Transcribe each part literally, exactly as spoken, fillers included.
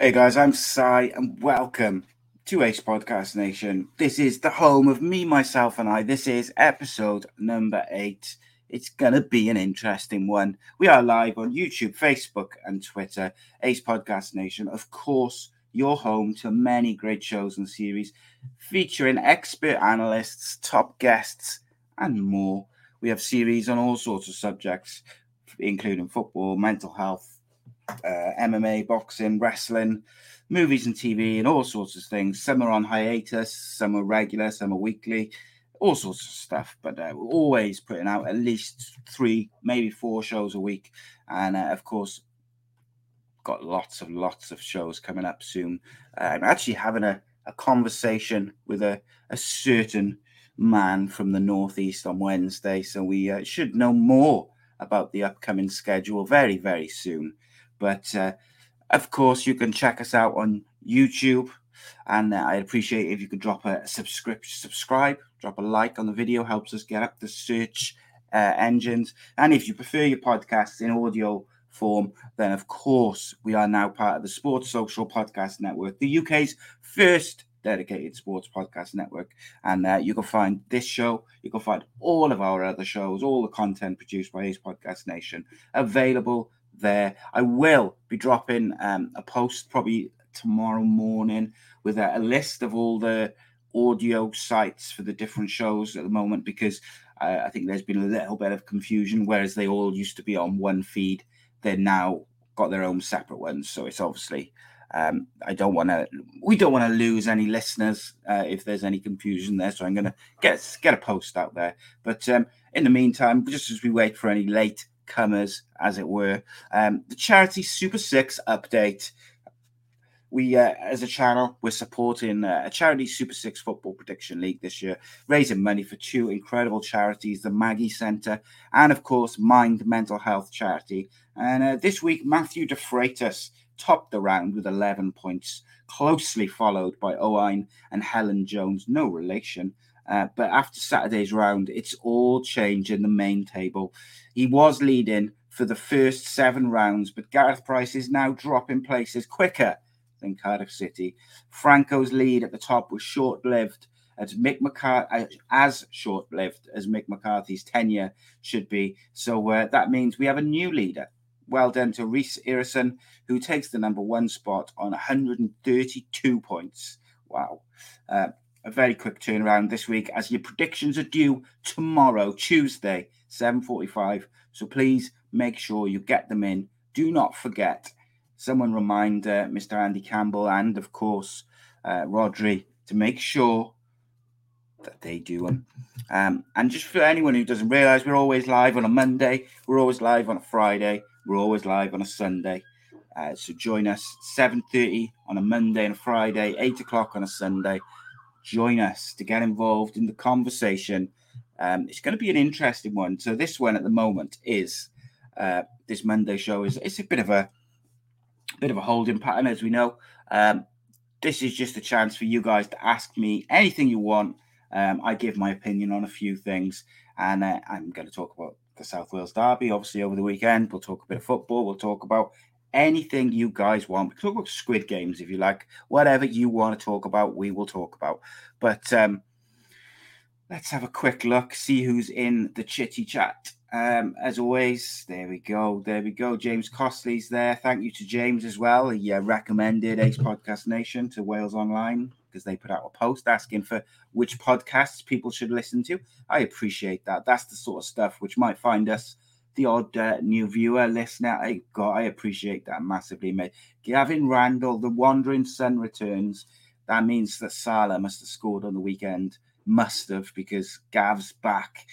Hey guys, I'm Sai and welcome to Ace Podcast Nation. This is the home of me, myself and I. This is episode number eight. It's going to be an interesting one. We are live on YouTube, Facebook and Twitter. Ace Podcast Nation, of course, your home to many great shows and series featuring expert analysts, top guests and more. We have series on all sorts of subjects, including football, mental health, Uh, M M A, boxing, wrestling, movies and T V, and all sorts of things. Some are on hiatus, some are regular, some are weekly, all sorts of stuff. But uh, we're always putting out at least three, maybe four shows a week. And uh, of course, got lots and lots of shows coming up soon. Uh, I'm actually having a, a conversation with a, a certain man from the Northeast on Wednesday. So we uh, should know more about the upcoming schedule very, very soon. But, uh, of course, you can check us out on YouTube. And uh, I'd appreciate it if you could drop a subscription, subscribe, drop a like on the video. Helps us get up the search uh, engines. And if you prefer your podcasts in audio form, then, of course, we are now part of the Sports Social Podcast Network, the U K's first dedicated sports podcast network. And uh, you can find this show, you can find all of our other shows, all the content produced by Ace Podcast Nation available there. I will be dropping um, a post probably tomorrow morning with a, a list of all the audio sites for the different shows at the moment, because uh, I think there's been a little bit of confusion. Whereas they all used to be on one feed, they're now got their own separate ones. So it's obviously um, I don't want to, we don't want to lose any listeners uh, if there's any confusion there. So I'm going to get get a post out there. But um, in the meantime, just as we wait for any late comers, as it were, um the Charity Super Six update. We uh, as a channel, we're supporting uh, a Charity Super Six football prediction league this year, raising money for two incredible charities, the Maggie Centre and of course Mind Mental Health Charity. And uh, this week Matthew De Freitas topped the round with eleven points, closely followed by Owain and Helen Jones, no relation. Uh, but after Saturday's round, it's all changed in the main table. He was leading for the first seven rounds, but Gareth Price is now dropping places quicker than Cardiff City. Franco's lead at the top was short-lived, as Mick McCarthy, as short-lived as Mick McCarthy's tenure should be. So uh, that means we have a new leader. Well done to Reese, who takes the number one spot on one hundred thirty-two points. Wow. Uh, A very quick turnaround this week, as your predictions are due tomorrow, Tuesday, seven forty-five. So please make sure you get them in. Do not forget. Someone remind uh, Mister Andy Campbell and, of course, uh, Rhodri to make sure that they do them. Um, and just for anyone who doesn't realise, we're always live on a Monday. We're always live on a Friday. We're always live on a Sunday. Uh, so join us seven thirty on a Monday and a Friday, eight o'clock on a Sunday. Join us to get involved in the conversation. Um, it's going to be an interesting one. So this one at the moment is, uh, this Monday show is, it's a bit of a bit of a holding pattern, as we know. Um, this is just a chance for you guys to ask me anything you want. Um, I give my opinion on a few things, and uh, I'm going to talk about the South Wales Derby, obviously, over the weekend. We'll talk a bit of football. We'll talk about anything you guys want. We can talk about Squid Games, if you like. Whatever you want to talk about, we will talk about. But um, let's have a quick look, see who's in the chitty chat. Um, as always, there we go, there we go. James Costley's there. Thank you to James as well. He uh, recommended Ace Podcast Nation to Wales Online because they put out a post asking for which podcasts people should listen to. I appreciate that. That's the sort of stuff which might find us the odd uh, new viewer, listener. I got, I appreciate that massively, mate. Gavin Randall, the Wandering Sun returns. That means that Salah must have scored on the weekend. Must have, because Gav's back.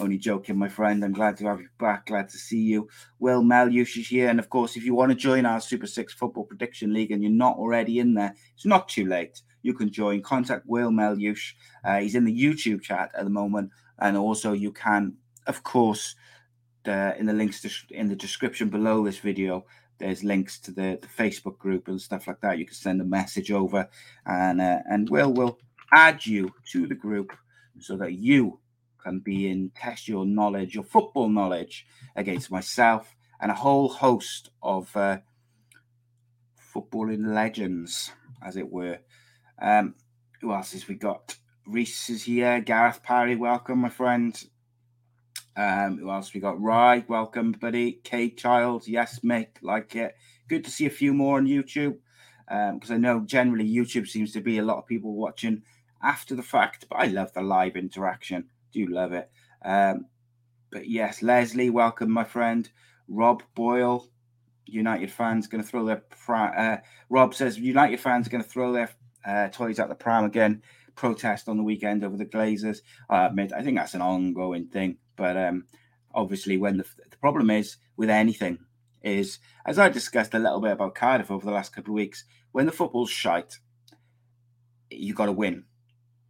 Only joking, my friend. I'm glad to have you back. Glad to see you. Will Meliush is here. And, of course, if you want to join our Super Six Football Prediction League and you're not already in there, it's not too late. You can join. Contact Will Meliush. Uh, he's in the YouTube chat at the moment. And also you can, of course, uh, in the links to, in the description below this video, there's links to the, the Facebook group and stuff like that. You can send a message over. And, uh, and Will will add you to the group so that you and be in, test your knowledge, your football knowledge against myself and a whole host of uh, footballing legends, as it were. Um, who else has we got? Reese is here. Gareth Parry, welcome, my friend. Um, who else we got? Rye, welcome, buddy. Kate Childs, yes, mate, like it. Good to see a few more on YouTube because um, I know generally YouTube seems to be a lot of people watching after the fact, but I love the live interaction. Do love it. Um, but yes, Leslie, welcome, my friend. Rob Boyle, United fans going to throw their... Pram, uh, Rob says, United fans are going to throw their uh, toys out the pram again. Protest on the weekend over the Glazers. I admit, I think that's an ongoing thing. But um, obviously, when the, the problem is with anything is, as I discussed a little bit about Cardiff over the last couple of weeks, when the football's shite, you got to win.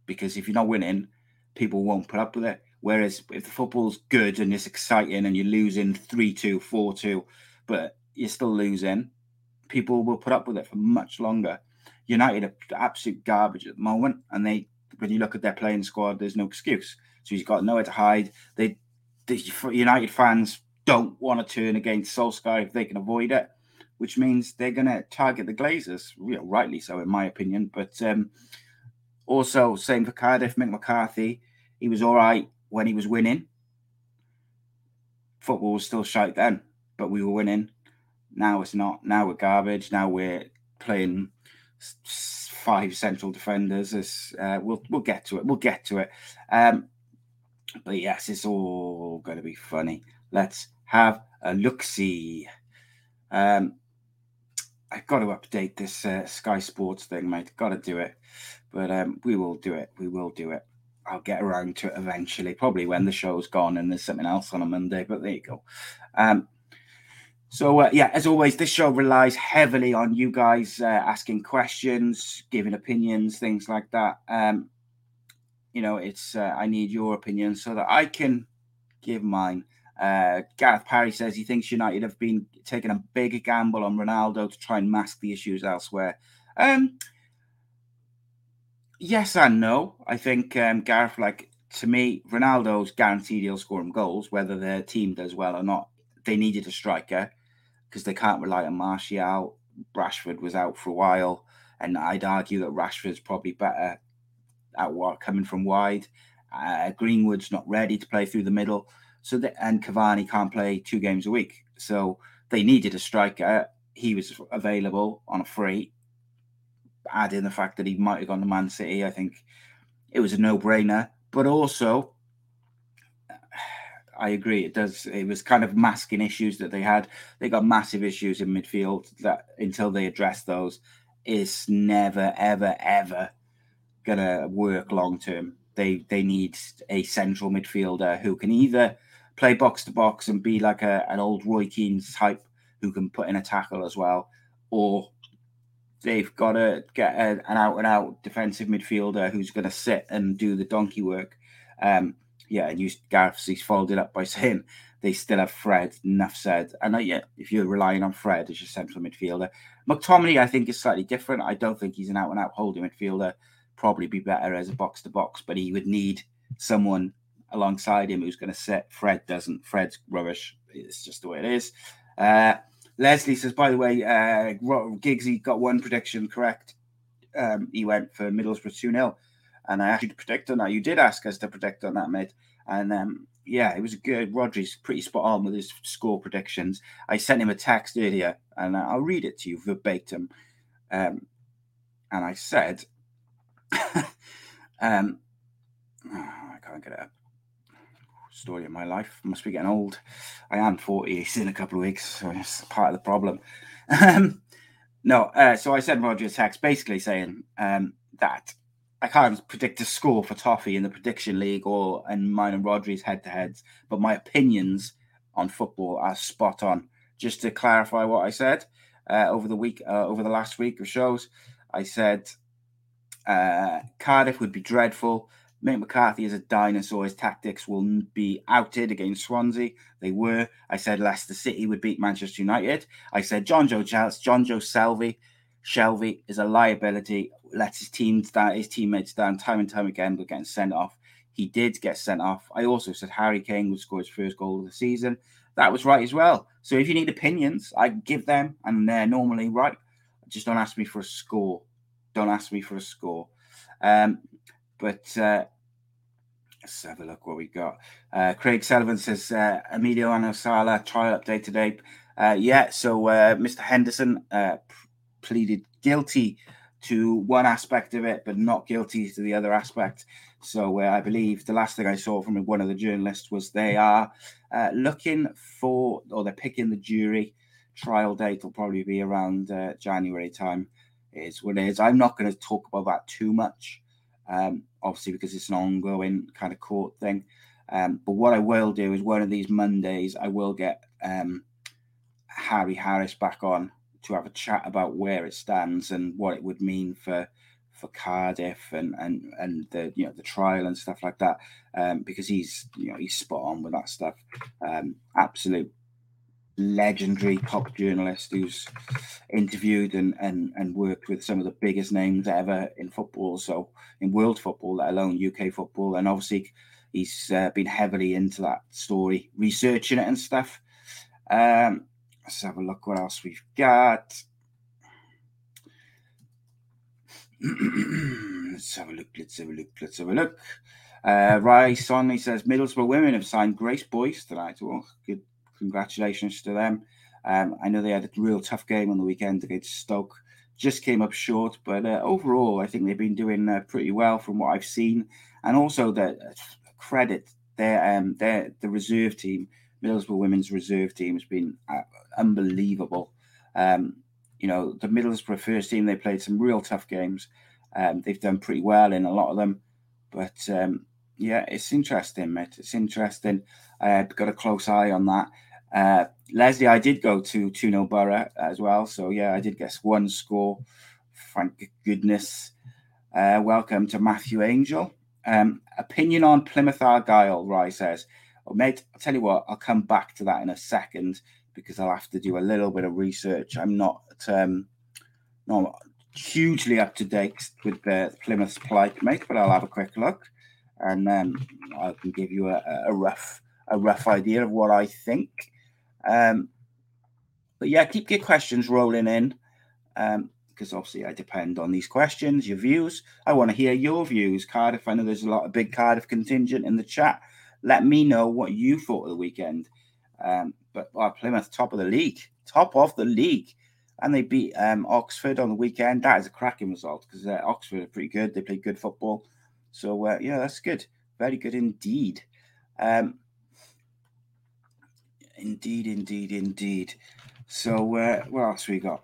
Because if you're not winning, people won't put up with it. Whereas if the football's good and it's exciting and you're losing three two, four two, but you're still losing, people will put up with it for much longer. United are absolute garbage at the moment, and they, when you look at their playing squad, there's no excuse. So you've got nowhere to hide. They, the United fans don't want to turn against Solskjaer if they can avoid it, which means they're going to target the Glazers, you know, rightly so in my opinion. But um, also, same for Cardiff, Mick McCarthy. He was all right when he was winning. Football was still shite then, but we were winning. Now it's not. Now we're garbage. Now we're playing five central defenders. It's, uh, we'll we'll get to it. We'll get to it. Um, but yes, it's all going to be funny. Let's have a look-see. Um, I've got to update this uh, Sky Sports thing, mate. Got to do it. But um, we will do it. We will do it. I'll get around to it eventually, probably when the show's gone and there's something else on a Monday, but there you go. Um, so, uh, yeah, as always, this show relies heavily on you guys uh, asking questions, giving opinions, things like that. Um, you know, it's uh, I need your opinion so that I can give mine. Uh, Gareth Parry says he thinks United have been taking a big gamble on Ronaldo to try and mask the issues elsewhere. Um Yes and no. I think, um, Gareth, like, to me, Ronaldo's guaranteed he'll score him goals, whether their team does well or not. They needed a striker because they can't rely on Martial. Rashford was out for a while, and I'd argue that Rashford's probably better at what coming from wide. Uh, Greenwood's not ready to play through the middle, so the, and Cavani can't play two games a week. So they needed a striker. He was available on a free. Add in the fact that he might have gone to Man City, I think it was a no-brainer. But also, I agree, it does. It was kind of masking issues that they had. They got massive issues in midfield that until they address those, it's never, ever, ever going to work long-term. They they need a central midfielder who can either play box-to-box and be like a, an old Roy Keane type who can put in a tackle as well, or they've got to get an out-and-out defensive midfielder who's going to sit and do the donkey work. Um, yeah, and you, Gareth's, he's followed it up by saying They still have Fred, enough said. And uh, yeah, if you're relying on Fred as your central midfielder. McTominay, I think, is slightly different. I don't think he's an out-and-out holding midfielder. Probably be better as a box-to-box, but he would need someone alongside him who's going to set. Fred doesn't. Fred's rubbish. It's just the way it is. Uh, Leslie says, by the way, uh, Giggsy got one prediction correct. Um, he went for Middlesbrough two nil. And I asked you to predict on that. You did ask us to predict on that, mate. And um, yeah, it was good. Rodri's pretty spot on with his score predictions. I sent him a text earlier, and I'll read it to you verbatim. Um, and I said, um, oh, I can't get it up. Story of my life. Must be getting old. I am forty in a couple of weeks, so it's part of the problem. Um, no, uh, so I sent Rodri a text basically saying um, that I can't predict a score for Toffee in the prediction league or in mine and Rodri's head-to-heads, but my opinions on football are spot on. Just to clarify what I said uh, over the week, uh, over the last week of shows, I said uh, Cardiff would be dreadful. Mick McCarthy is a dinosaur. His tactics will be outed against Swansea. They were. I said Leicester City would beat Manchester United. I said John Joe John Joe Selvey. Shelby is a liability, lets his team down, his teammates down time and time again, but getting sent off. He did get sent off. I also said Harry Kane would score his first goal of the season. That was right as well. So if you need opinions, I give them, and they're normally right. Just don't ask me for a score. Don't ask me for a score. Um, but uh, let's have a look what we got. Uh, Craig Sullivan says, uh, Emilio Anasala, trial update today. Uh, yeah, so uh, Mister Henderson... Uh, pleaded guilty to one aspect of it, but not guilty to the other aspect. So uh, I believe the last thing I saw from one of the journalists was they are uh, looking for, or they're picking the jury. Trial date will probably be around uh, January time is what it is. I'm not going to talk about that too much, um, obviously, because it's an ongoing kind of court thing. Um, but what I will do is one of these Mondays, I will get um, Harry Harris back on to have a chat about where it stands and what it would mean for for Cardiff and and and the you know the trial and stuff like that, um, because he's you know he's spot on with that stuff. Um, absolute legendary cop journalist who's interviewed and and and worked with some of the biggest names ever in football, so in world football, let alone U K football. And obviously he's uh, been heavily into that story, researching it and stuff. Um, Let's have a look what else we've got. let's have a look, let's have a look, let's have a look. Uh, Rai Sonley says, Middlesbrough women have signed Grace Boyce tonight. Well, good, congratulations to them. Um, I know they had a real tough game on the weekend against Stoke. Just came up short, but uh, overall, I think they've been doing uh, pretty well from what I've seen. And also, the uh, credit, their, um, their, the reserve team, Middlesbrough women's reserve team has been uh, unbelievable. Um, you know, the Middlesbrough first team, they played some real tough games. Um, they've done pretty well in a lot of them. But, um, yeah, it's interesting, mate. It's interesting. I've uh, got a close eye on that. Uh, Leslie, I did go to two nil Borough as well. So, yeah, I did guess one score. Thank goodness. Uh, welcome to Matthew Angel. Um, opinion on Plymouth Argyle, Rye says. Oh, mate, I'll tell you what, I'll come back to that in a second because I'll have to do a little bit of research. I'm not um, not hugely up to date with the Plymouth's plight, mate, but I'll have a quick look and um, I can give you a, a rough a rough idea of what I think. Um, but yeah, keep your questions rolling in um, because obviously I depend on these questions, your views. I want to hear your views, Cardiff. I know there's a lot of big Cardiff contingent in the chat. Let me know what you thought of the weekend. Um, but oh, Plymouth, top of the league, top of the league. And they beat um, Oxford on the weekend. That is a cracking result because uh, Oxford are pretty good. They play good football. So, uh, yeah, that's good. Very good indeed. Um, indeed, indeed, indeed. So, uh, what else we got?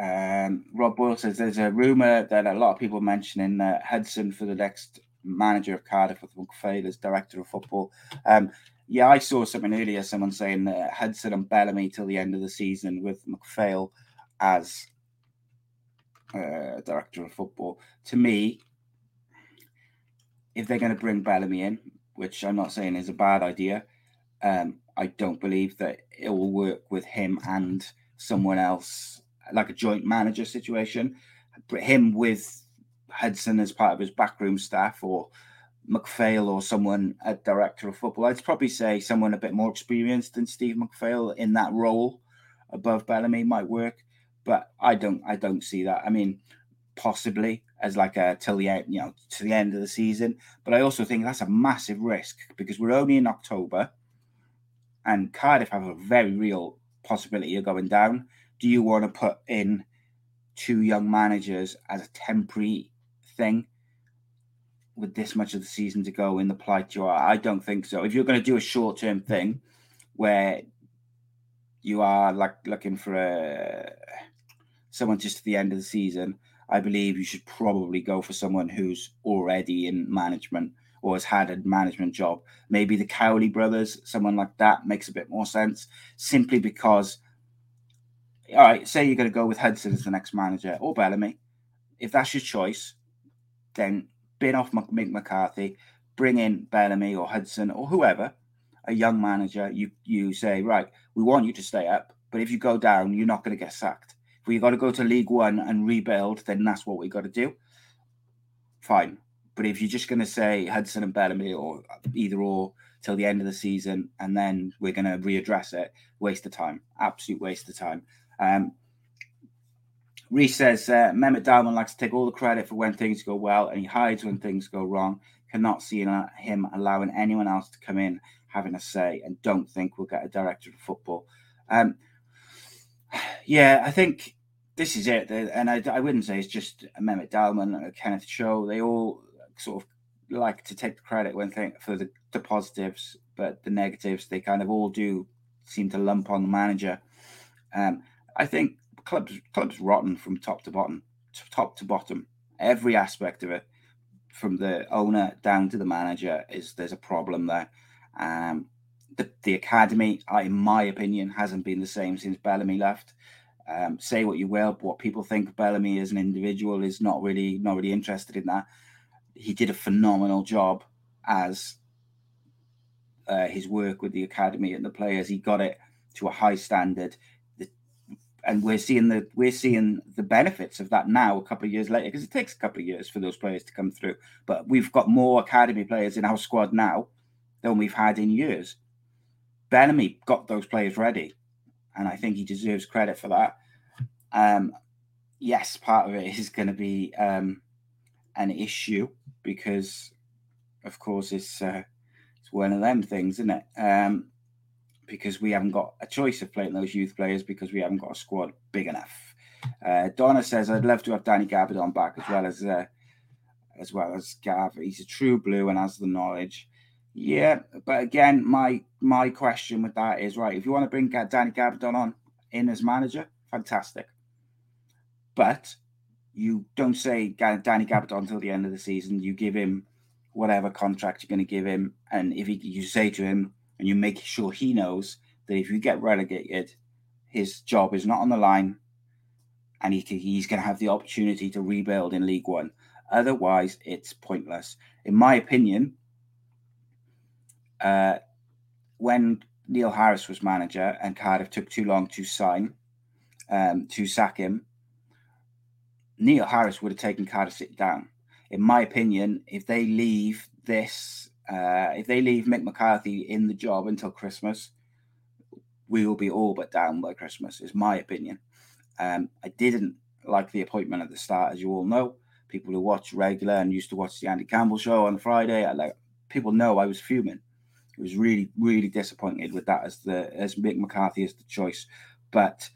Um, Rob Boyle says there's a rumour that a lot of people mentioning uh, Hudson for the next manager of Cardiff with McPhail as director of football. Um, yeah, I saw something earlier, someone saying that Hudson and Bellamy till the end of the season with McPhail as uh, director of football. To me, if they're going to bring Bellamy in, which I'm not saying is a bad idea, Um, I don't believe that it will work with him and someone else, like a joint manager situation. Him with Hudson as part of his backroom staff, or McPhail, or someone, a director of football. I'd probably say someone a bit more experienced than Steve McPhail in that role above Bellamy might work. But I don't, I don't see that. I mean, possibly as like a till the end, you know, to the end of the season. But I also think that's a massive risk because we're only in October, and Cardiff have a very real possibility of going down. Do you want to put in two young managers as a temporary thing with this much of the season to go in the plight you are? I don't think so. If you're going to do a short-term thing where you are like looking for a, someone just at the end of the season, I believe you should probably go for someone who's already in management or has had a management job. Maybe the Cowley brothers, someone like that makes a bit more sense, simply because, all right, say you're going to go with Hudson as the next manager or Bellamy. If that's your choice, then bin off Mick McCarthy, bring in Bellamy or Hudson or whoever, a young manager. You you say, right, we want you to stay up, but if you go down, you're not going to get sacked. If we've got to go to League One and rebuild, then that's what we've got to do. Fine. But if you're just going to say Hudson and Bellamy or either or till the end of the season, and then we're going to readdress it, waste of time. Absolute waste of time. Um, Reese says, uh, Mehmet Dalman likes to take all the credit for when things go well, and he hides when things go wrong. Cannot see him allowing anyone else to come in having a say, and don't think we'll get a director of football. Um, yeah, I think this is it. And I, I wouldn't say it's just Mehmet Dalman and Kenneth Cho. They all sort of like to take the credit when think for the, the positives, but the negatives, they kind of all do seem to lump on the manager. Um, I think clubs clubs rotten from top to bottom, to top to bottom. Every aspect of it, from the owner down to the manager, is there's a problem there. Um, the the academy, I, in my opinion, hasn't been the same since Bellamy left. Um, say what you will, but what people think of Bellamy as an individual is not really not really interested in that. He did a phenomenal job as uh, his work with the academy and the players. He got it to a high standard. And we're seeing the we're seeing the benefits of that now a couple of years later, because it takes a couple of years for those players to come through. But we've got more academy players in our squad now than we've had in years. Bellamy got those players ready, and I think he deserves credit for that. Um, yes, part of it is going to be um, an issue because, of course, it's uh, it's one of them things, isn't it? Um, because we haven't got a choice of playing those youth players because we haven't got a squad big enough. Uh, Donna says, I'd love to have Danny Gabadon back as well as uh, as well as Gav. He's a true blue and has the knowledge. Yeah, but again, my my question with that is, right, if you want to bring Danny Gabadon on in as manager, fantastic. But you don't say Danny Gabadon until the end of the season. You give him whatever contract you're going to give him. And if he, you say to him, and you make sure he knows that if you get relegated, his job is not on the line, and he can, he's going to have the opportunity to rebuild in League One. Otherwise, it's pointless. In my opinion, uh, when Neil Harris was manager and Cardiff took too long to sign, um, to sack him, Neil Harris would have taken Cardiff City down. In my opinion, if they leave this... Uh, if they leave Mick McCarthy in the job until Christmas, we will be all but down by Christmas, is my opinion. Um, I didn't like the appointment at the start, as you all know. People who watch regular and used to watch the Andy Campbell show on Friday, I, like people know I was fuming. I was really, really disappointed with that as the as Mick McCarthy as the choice. But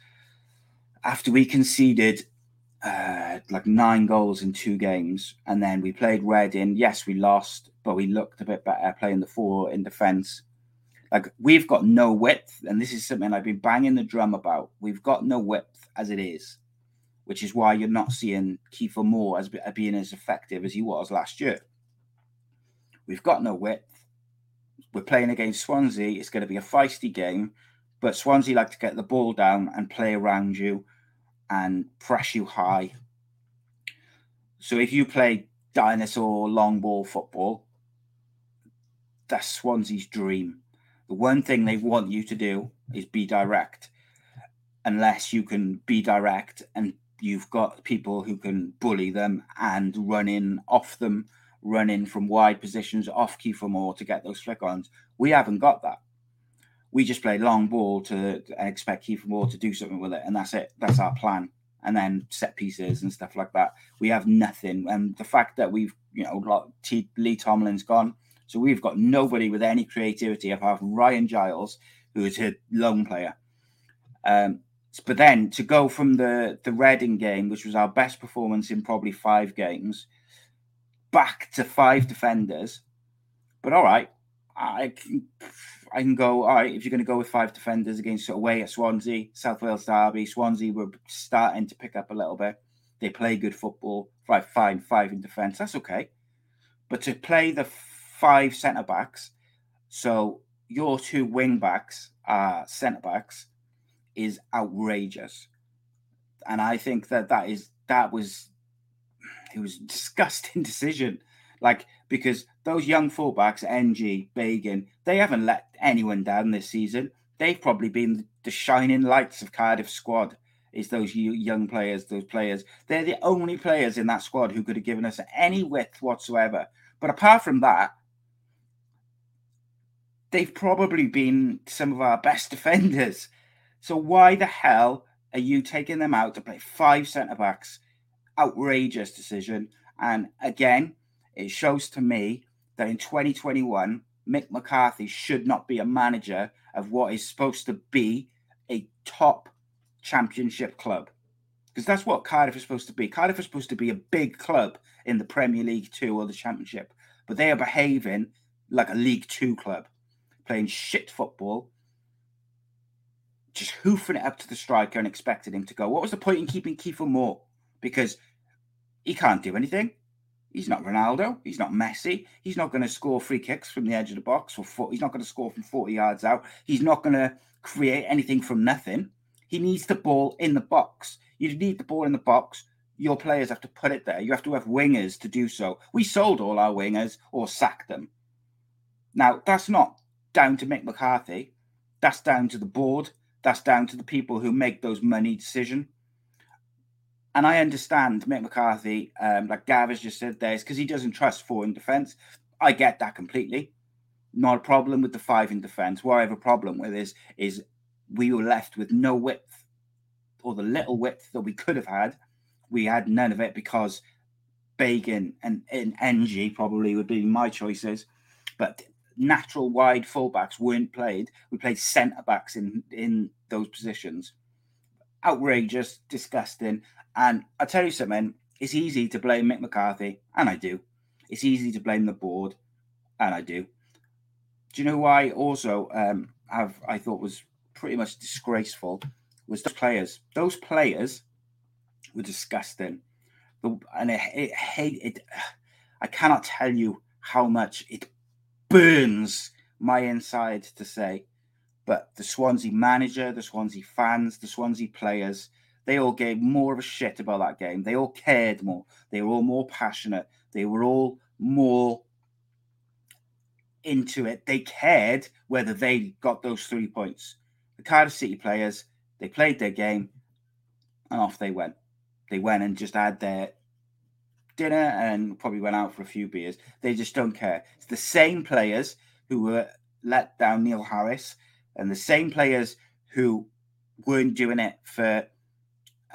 after we conceded uh, like nine goals in two games, and then we played Reading, yes, we lost, but we looked a bit better playing the four in defence. Like, we've got no width, and this is something I've been banging the drum about. We've got no width as it is, which is why you're not seeing Kiefer Moore as being as effective as he was last year. We've got no width. We're playing against Swansea. It's going to be a feisty game, but Swansea like to get the ball down and play around you and press you high. So if you play dinosaur long ball football, that's Swansea's dream. The one thing they want you to do is be direct. Unless you can be direct and you've got people who can bully them and run in off them, run in from wide positions off Kiefer Moore to get those flick-ons. We haven't got that. We just play long ball to and expect Kiefer Moore to do something with it, and that's it. That's our plan. And then set pieces and stuff like that. We have nothing. And the fact that we've, you know, Lee Tomlin's gone, so we've got nobody with any creativity apart from Ryan Giles, who is a lone player. Um, but then to go from the, the Reading game, which was our best performance in probably five games, back to five defenders. But all right, I can, I can go, all right, if you're going to go with five defenders against away at Swansea, South Wales derby, Swansea were starting to pick up a little bit. They play good football, right, fine, five in defence, that's okay. But to play the five centre-backs, so your two wing-backs are centre-backs, is outrageous. And I think that that is, that was, it was a disgusting decision. Like, because those young fullbacks, N G, Bagan, they haven't let anyone down this season. They've probably been the shining lights of Cardiff squad, is those young players, those players. They're the only players in that squad who could have given us any width whatsoever. But apart from that, they've probably been some of our best defenders. So why the hell are you taking them out to play five centre-backs? Outrageous decision. And again, it shows to me that in twenty twenty-one, Mick McCarthy should not be a manager of what is supposed to be a top championship club. Because that's what Cardiff is supposed to be. Cardiff is supposed to be a big club in the Premier League Two or the Championship. But they are behaving like a League Two club, playing shit football, just hoofing it up to the striker and expecting him to go. What was the point in keeping Kiefer Moore? Because he can't do anything. He's not Ronaldo. He's not Messi. He's not going to score free kicks from the edge of the box. Or four, he's not going to score from forty yards out. He's not going to create anything from nothing. He needs the ball in the box. You need the ball in the box. Your players have to put it there. You have to have wingers to do so. We sold all our wingers or sacked them. Now, that's not down to Mick McCarthy. That's down to the board. That's down to the people who make those money decisions. And I understand Mick McCarthy, um, like Gav has just said there, is because he doesn't trust four in defence. I get that completely. Not a problem with the five in defence. What I have a problem with is, is we were left with no width, or the little width that we could have had. We had none of it because Bagan and, and N G probably would be my choices. But natural wide fullbacks weren't played. We played centre-backs in, in those positions. Outrageous, disgusting. And I tell you something, it's easy to blame Mick McCarthy, and I do. It's easy to blame the board, and I do. Do you know why also um, have I thought was pretty much disgraceful was the players. Those players were disgusting. The, and it, it, it, it, I cannot tell you how much it burns my inside to say, but the Swansea manager, the Swansea fans, the Swansea players, they all gave more of a shit about that game. They all cared more. They were all more passionate. They were all more into it. They cared whether they got those three points. The Cardiff City players, they played their game and off they went. They went and just had their dinner and probably went out for a few beers. They just don't care. It's the same players who were let down Neil Harris and the same players who weren't doing it for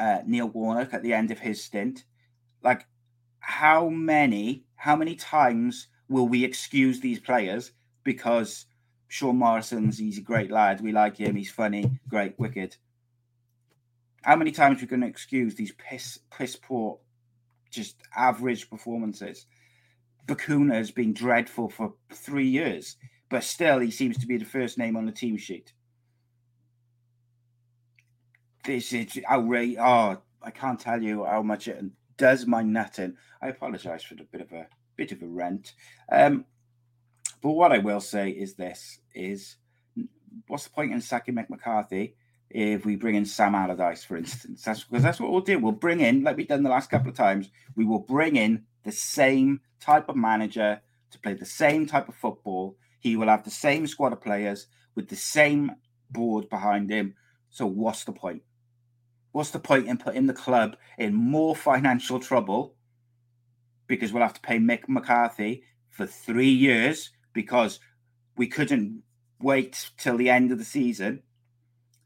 Uh, Neil Warnock at the end of his stint. Like, how many, how many times will we excuse these players because Sean Morrison's, he's a great lad, we like him, he's funny, great, wicked. How many times are we going to excuse these piss, piss poor, just average performances? Bakuna has been dreadful for three years, but still he seems to be the first name on the team sheet. This is outrageous. Oh, I can't tell you how much it does my nut in. I apologise for the bit of a bit of a rant. Um, but what I will say is this is what's the point in sacking Mick McCarthy if we bring in Sam Allardyce, for instance? That's because that's what we'll do. We'll bring in, like we've done the last couple of times, we will bring in the same type of manager to play the same type of football. He will have the same squad of players. with the same board behind him. So what's the point? What's the point in putting the club in more financial trouble because we'll have to pay Mick McCarthy for three years because we couldn't wait till the end of the season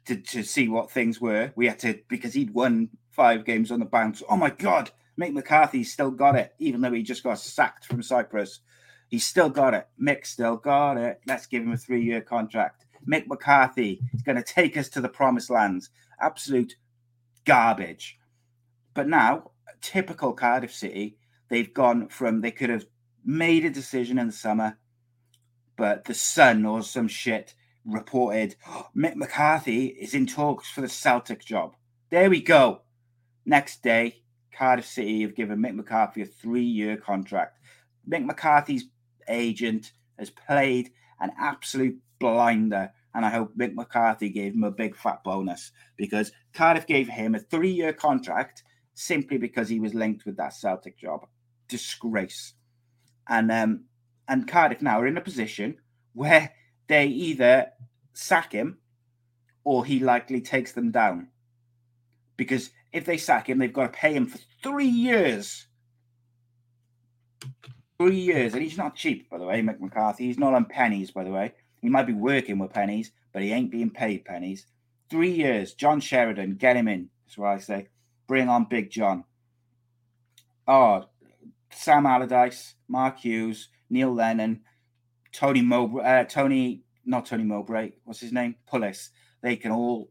to, to see what things were. We had to, because he'd won five games on the bounce. Oh, my God, Mick McCarthy's still got it, even though he just got sacked from Cyprus. He's still got it. Mick's still got it. Let's give him a three-year contract. Mick McCarthy is going to take us to the promised lands. Absolute garbage. But now, typical Cardiff City, they've gone from, they could have made a decision in the summer, but the Sun or some shit reported, oh, Mick McCarthy is in talks for the Celtic job. There we go. Next day, Cardiff City have given Mick McCarthy a three-year contract. Mick McCarthy's agent has played an absolute blinder, and I hope Mick McCarthy gave him a big fat bonus because Cardiff gave him a three-year contract simply because he was linked with that Celtic job. Disgrace. And um, and Cardiff now are in a position where they either sack him or he likely takes them down. Because if they sack him, they've got to pay him for three years. Three years. And he's not cheap, by the way, Mick McCarthy. He's not on pennies, by the way. He might be working with pennies, but he ain't being paid pennies. Three years. John Sheridan, get him in. That's what I say. Bring on Big John. Oh, Sam Allardyce, Mark Hughes, Neil Lennon, Tony Mowbray, uh, Tony, not Tony Mowbray, what's his name? Pulis. They can all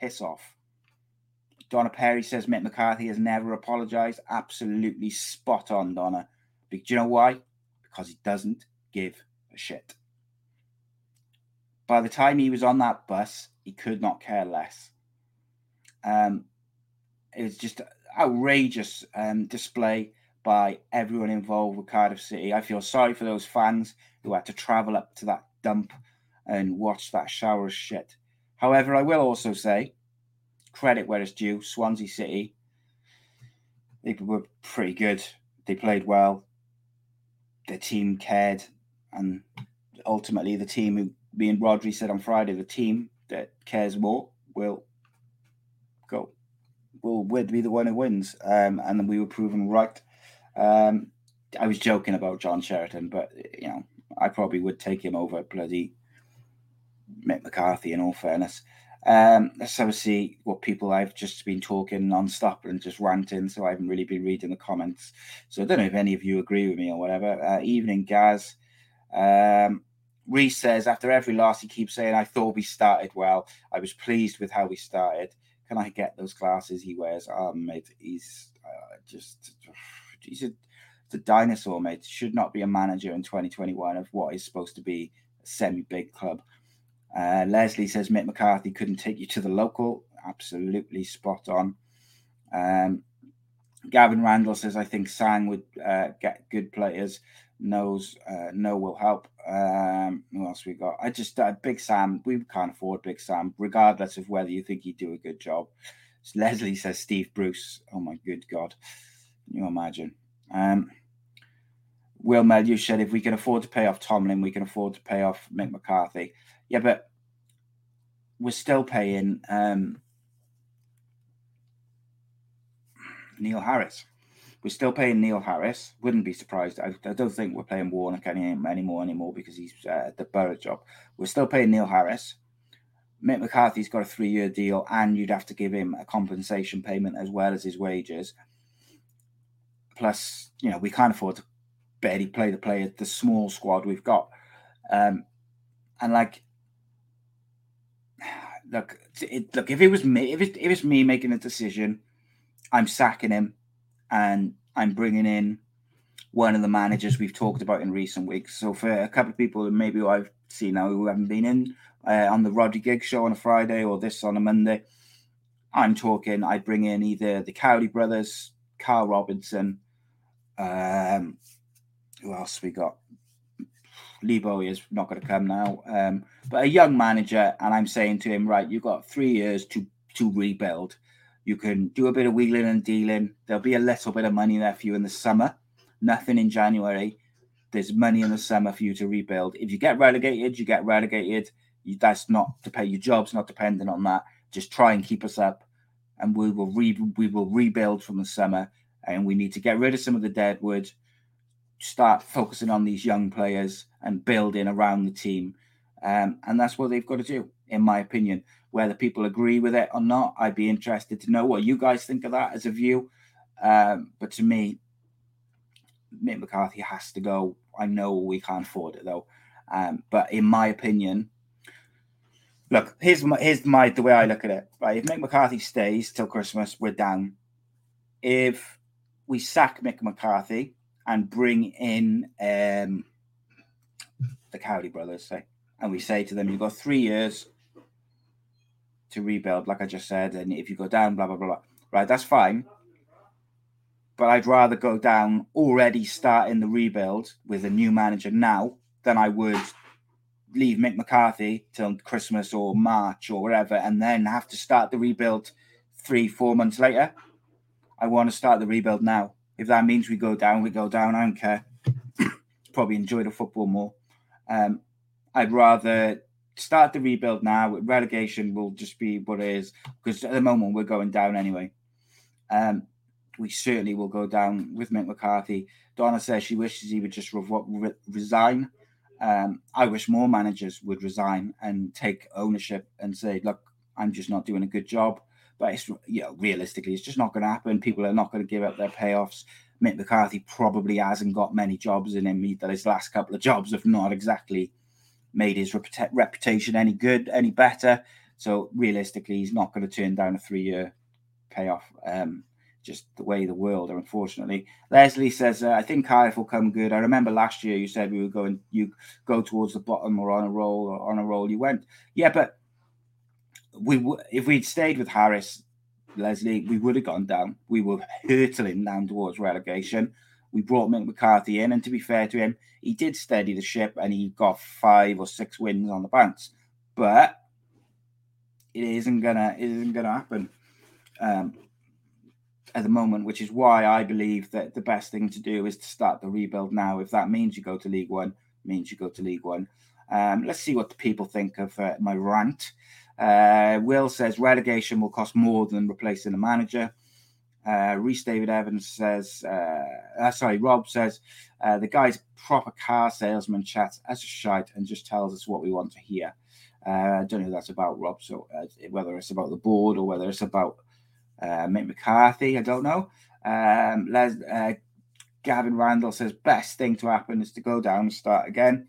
piss off. Donna Perry says Mick McCarthy has never apologised. Absolutely spot on, Donna. Do you know why? Because he doesn't give a shit. By the time he was on that bus, he could not care less. Um, it was just an outrageous um, display by everyone involved with Cardiff City. I feel sorry for those fans who had to travel up to that dump and watch that shower of shit. However, I will also say, credit where it's due, Swansea City, they were pretty good. They played well. The team cared. And ultimately, the team who me and Rhodri said on Friday, the team that cares more will go. Will be the one who wins. Um, and then we were proven right. Um, I was joking about John Sheridan, but, you know, I probably would take him over bloody Mick McCarthy, in all fairness. Um, let's have a see what people I've just been talking non-stop and just ranting, so I haven't really been reading the comments. So I don't know if any of you agree with me or whatever. Uh, evening, Gaz. Um, Reese says, after every loss, he keeps saying, I thought we started well. I was pleased with how we started. Can I get those glasses he wears? Oh, mate, he's uh, just... He's a, a dinosaur, mate. Should not be a manager in twenty twenty-one of what is supposed to be a semi-big club. Uh, Leslie says Mick McCarthy couldn't take you to the local. Absolutely spot on. Um, Gavin Randall says I think Sang would uh, get good players. Knows uh, no will help. Um, who else we got? I just uh, Big Sam. We can't afford Big Sam, regardless of whether you think he'd do a good job. So Leslie says Steve Bruce. Oh my good God! Can you imagine? Um, Will Meliush said if we can afford to pay off Tomlin, we can afford to pay off Mick McCarthy. Yeah, but we're still paying um, Neil Harris. We're still paying Neil Harris. Wouldn't be surprised. I, I don't think we're paying Warnock any, anymore, anymore because he's at uh, the Borough job. We're still paying Neil Harris. Mick McCarthy's got a three-year deal, and you'd have to give him a compensation payment as well as his wages. Plus, you know, we can't afford to barely play the player, the small squad we've got. Um, and like, Look, it, look. If it was me, if it, if it's me making a decision, I'm sacking him, and I'm bringing in one of the managers we've talked about in recent weeks. So for a couple of people, maybe who I've seen now who haven't been in uh, on the Rhodri Gig show on a Friday or this on a Monday, I'm talking. I bring in either the Cowley brothers, Carl Robinson. Um, who else we got? Lebo is not going to come now, um, but a young manager, and I'm saying to him, right, you've got three years to, to rebuild. You can do a bit of wheeling and dealing. There'll be a little bit of money there for you in the summer. Nothing in January. There's money in the summer for you to rebuild. If you get relegated, you get relegated. That's not to pay your job's not dependent on that. Just try and keep us up, and we will re- we will rebuild from the summer. And we need to get rid of some of the dead wood, start focusing on these young players and building around the team. Um, and that's what they've got to do, in my opinion. Whether people agree with it or not, I'd be interested to know what you guys think of that as a view. Um, but to me, Mick McCarthy has to go. I know we can't afford it, though. Um, but in my opinion, look, here's my, here's my the way I look at it. Right? If Mick McCarthy stays till Christmas, we're down. If we sack Mick McCarthy and bring in um, the Cowley brothers, say, and we say to them, you've got three years to rebuild, like I just said, and if you go down, blah, blah, blah, blah. Right, that's fine. But I'd rather go down already starting the rebuild with a new manager now than I would leave Mick McCarthy till Christmas or March or whatever and then have to start the rebuild three, four months later. I want to start the rebuild now. If that means we go down, we go down. I don't care. Probably enjoy the football more. Um, I'd rather start the rebuild now. Relegation will just be what it is because at the moment we're going down anyway. Um, we certainly will go down with Mick McCarthy. Donna says she wishes he would just re- re- resign. Um, I wish more managers would resign and take ownership and say, look, I'm just not doing a good job. But it's, you know, realistically, it's just not going to happen. People are not going to give up their payoffs. Mick McCarthy probably hasn't got many jobs in him either. His last couple of jobs have not exactly made his reput- reputation any good, any better. So realistically, he's not going to turn down a three-year payoff. Um, just the way the world are, unfortunately. Leslie says, uh, I think Cardiff will come good. I remember last year you said we were going, you go towards the bottom or on a roll or on a roll. You went, yeah, but. We w- if we'd stayed with Harris, Leslie, we would have gone down. We were hurtling down towards relegation. We brought Mick McCarthy in, and to be fair to him, he did steady the ship, and he got five or six wins on the bounce. But it isn't gonna, it isn't gonna happen um, at the moment, which is why I believe that the best thing to do is to start the rebuild now. If that means you go to League One, means you go to League One. Um, let's see what the people think of uh, my rant. Uh, Will says relegation will cost more than replacing a manager. Uh, Reese David Evans says, uh, uh, sorry, Rob says, uh, the guy's proper car salesman chats as a shite and just tells us what we want to hear. Uh, I don't know who that's about, Rob. So uh, whether it's about the board or whether it's about uh, Mick McCarthy, I don't know. Um, Les, uh, Gavin Randall says best thing to happen is to go down and start again.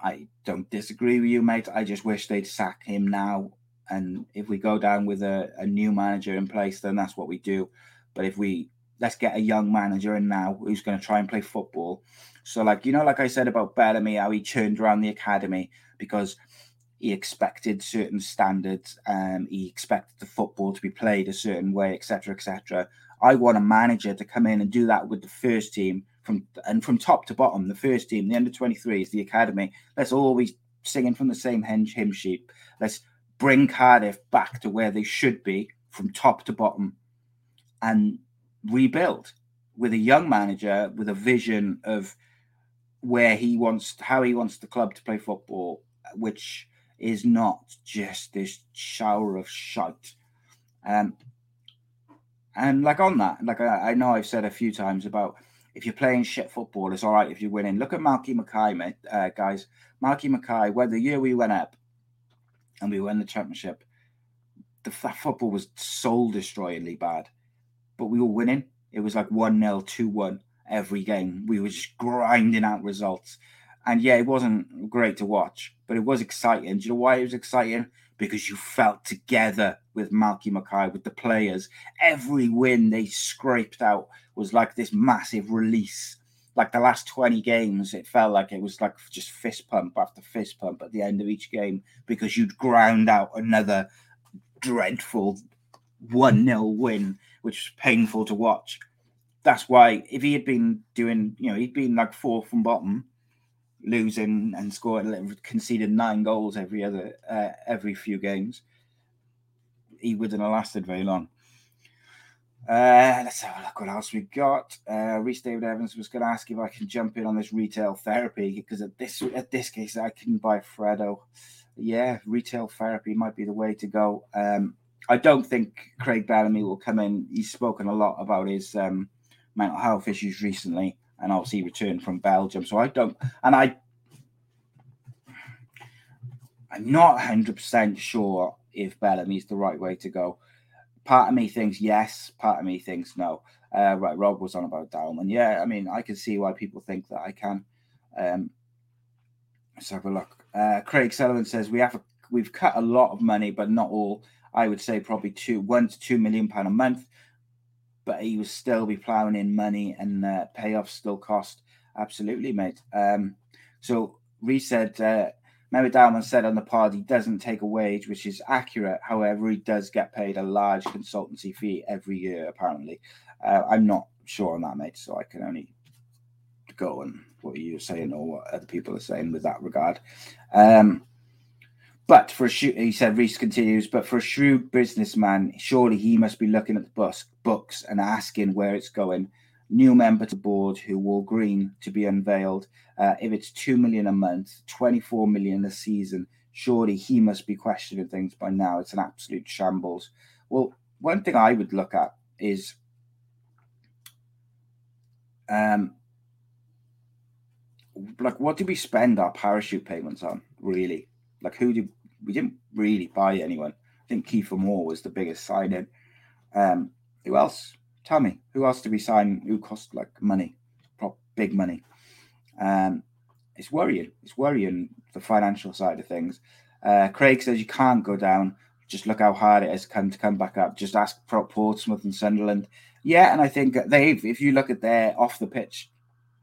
I don't disagree with you, mate. I just wish they'd sack him now. And if we go down with a, a new manager in place, then that's what we do. But if we, let's get a young manager in now who's going to try and play football. So, like, you know, like I said about Bellamy, how he turned around the academy because he expected certain standards. Um, he expected the football to be played a certain way, et cetera, et cetera. I want a manager to come in and do that with the first team. From, and from top to bottom, the first team, the under twenty-threes, the academy, let's always singing from the same hymn sheet. Let's bring Cardiff back to where they should be from top to bottom and rebuild with a young manager, with a vision of where he wants, how he wants the club to play football, which is not just this shower of shite. Um, and like on that, like I, I know I've said a few times about if you're playing shit football, it's all right if you're winning. Look at Malky Mackay, mate, uh, guys. Malky Mackay, when the year we went up and we won the championship, the that football was soul-destroyingly bad. But we were winning. It was like one nil, two one every game. We were just grinding out results. And, yeah, it wasn't great to watch, but it was exciting. Do you know why it was exciting? Because you felt together with Malky Mackay, with the players. Every win they scraped out was like this massive release. Like the last twenty games, it felt like it was like just fist pump after fist pump at the end of each game because you'd ground out another dreadful one nil win, which was painful to watch. That's why if he had been doing, you know, he'd been like fourth from bottom, losing and scoring, conceded nine goals every other, uh, every few games, he wouldn't have lasted very long. Uh, let's have a look what else we got. Uh, Reese David Evans was going to ask if I can jump in on this retail therapy, because at this at this case, I couldn't buy Fredo. Yeah, retail therapy might be the way to go. Um, I don't think Craig Bellamy will come in. He's spoken a lot about his um, mental health issues recently, and obviously returned from Belgium. So I don't, and I, I'm not one hundred percent sure if Bellamy's the right way to go. Part of me thinks yes, part of me thinks no. Uh, right, Rob was on about Dalman. Yeah, I mean, I can see why people think that I can. Um, let's have a look. Uh, Craig Sullivan says, we have a, we've cut a lot of money, but not all. I would say probably two, one to two million pound a month, but he would still be ploughing in money, and uh, payoffs still cost. Absolutely, mate. Um, so Reece said, uh, Mehmet Dalman said on the pod he doesn't take a wage, which is accurate. However, he does get paid a large consultancy fee every year, apparently. Uh, I'm not sure on that, mate, so I can only go on what you're saying or what other people are saying with that regard. Um, but for a sh- he said, Reese continues, but for a shrewd businessman, surely he must be looking at the bus- books and asking where it's going. New member to board who wore green to be unveiled. Uh, if it's two million a month, twenty-four million a season, surely he must be questioning things by now. It's an absolute shambles. Well, one thing I would look at is um, like, what did we spend our parachute payments on, really? Like, who did we didn't really buy anyone. I think Kiefer Moore was the biggest signing. Um, who else? Tell me, who else did we sign who cost, like, money, prop, big money? Um, it's worrying. It's worrying, the financial side of things. Uh, Craig says you can't go down. Just look how hard it has come to come back up. Just ask Portsmouth and Sunderland. Yeah, and I think they've, if you look at their off-the-pitch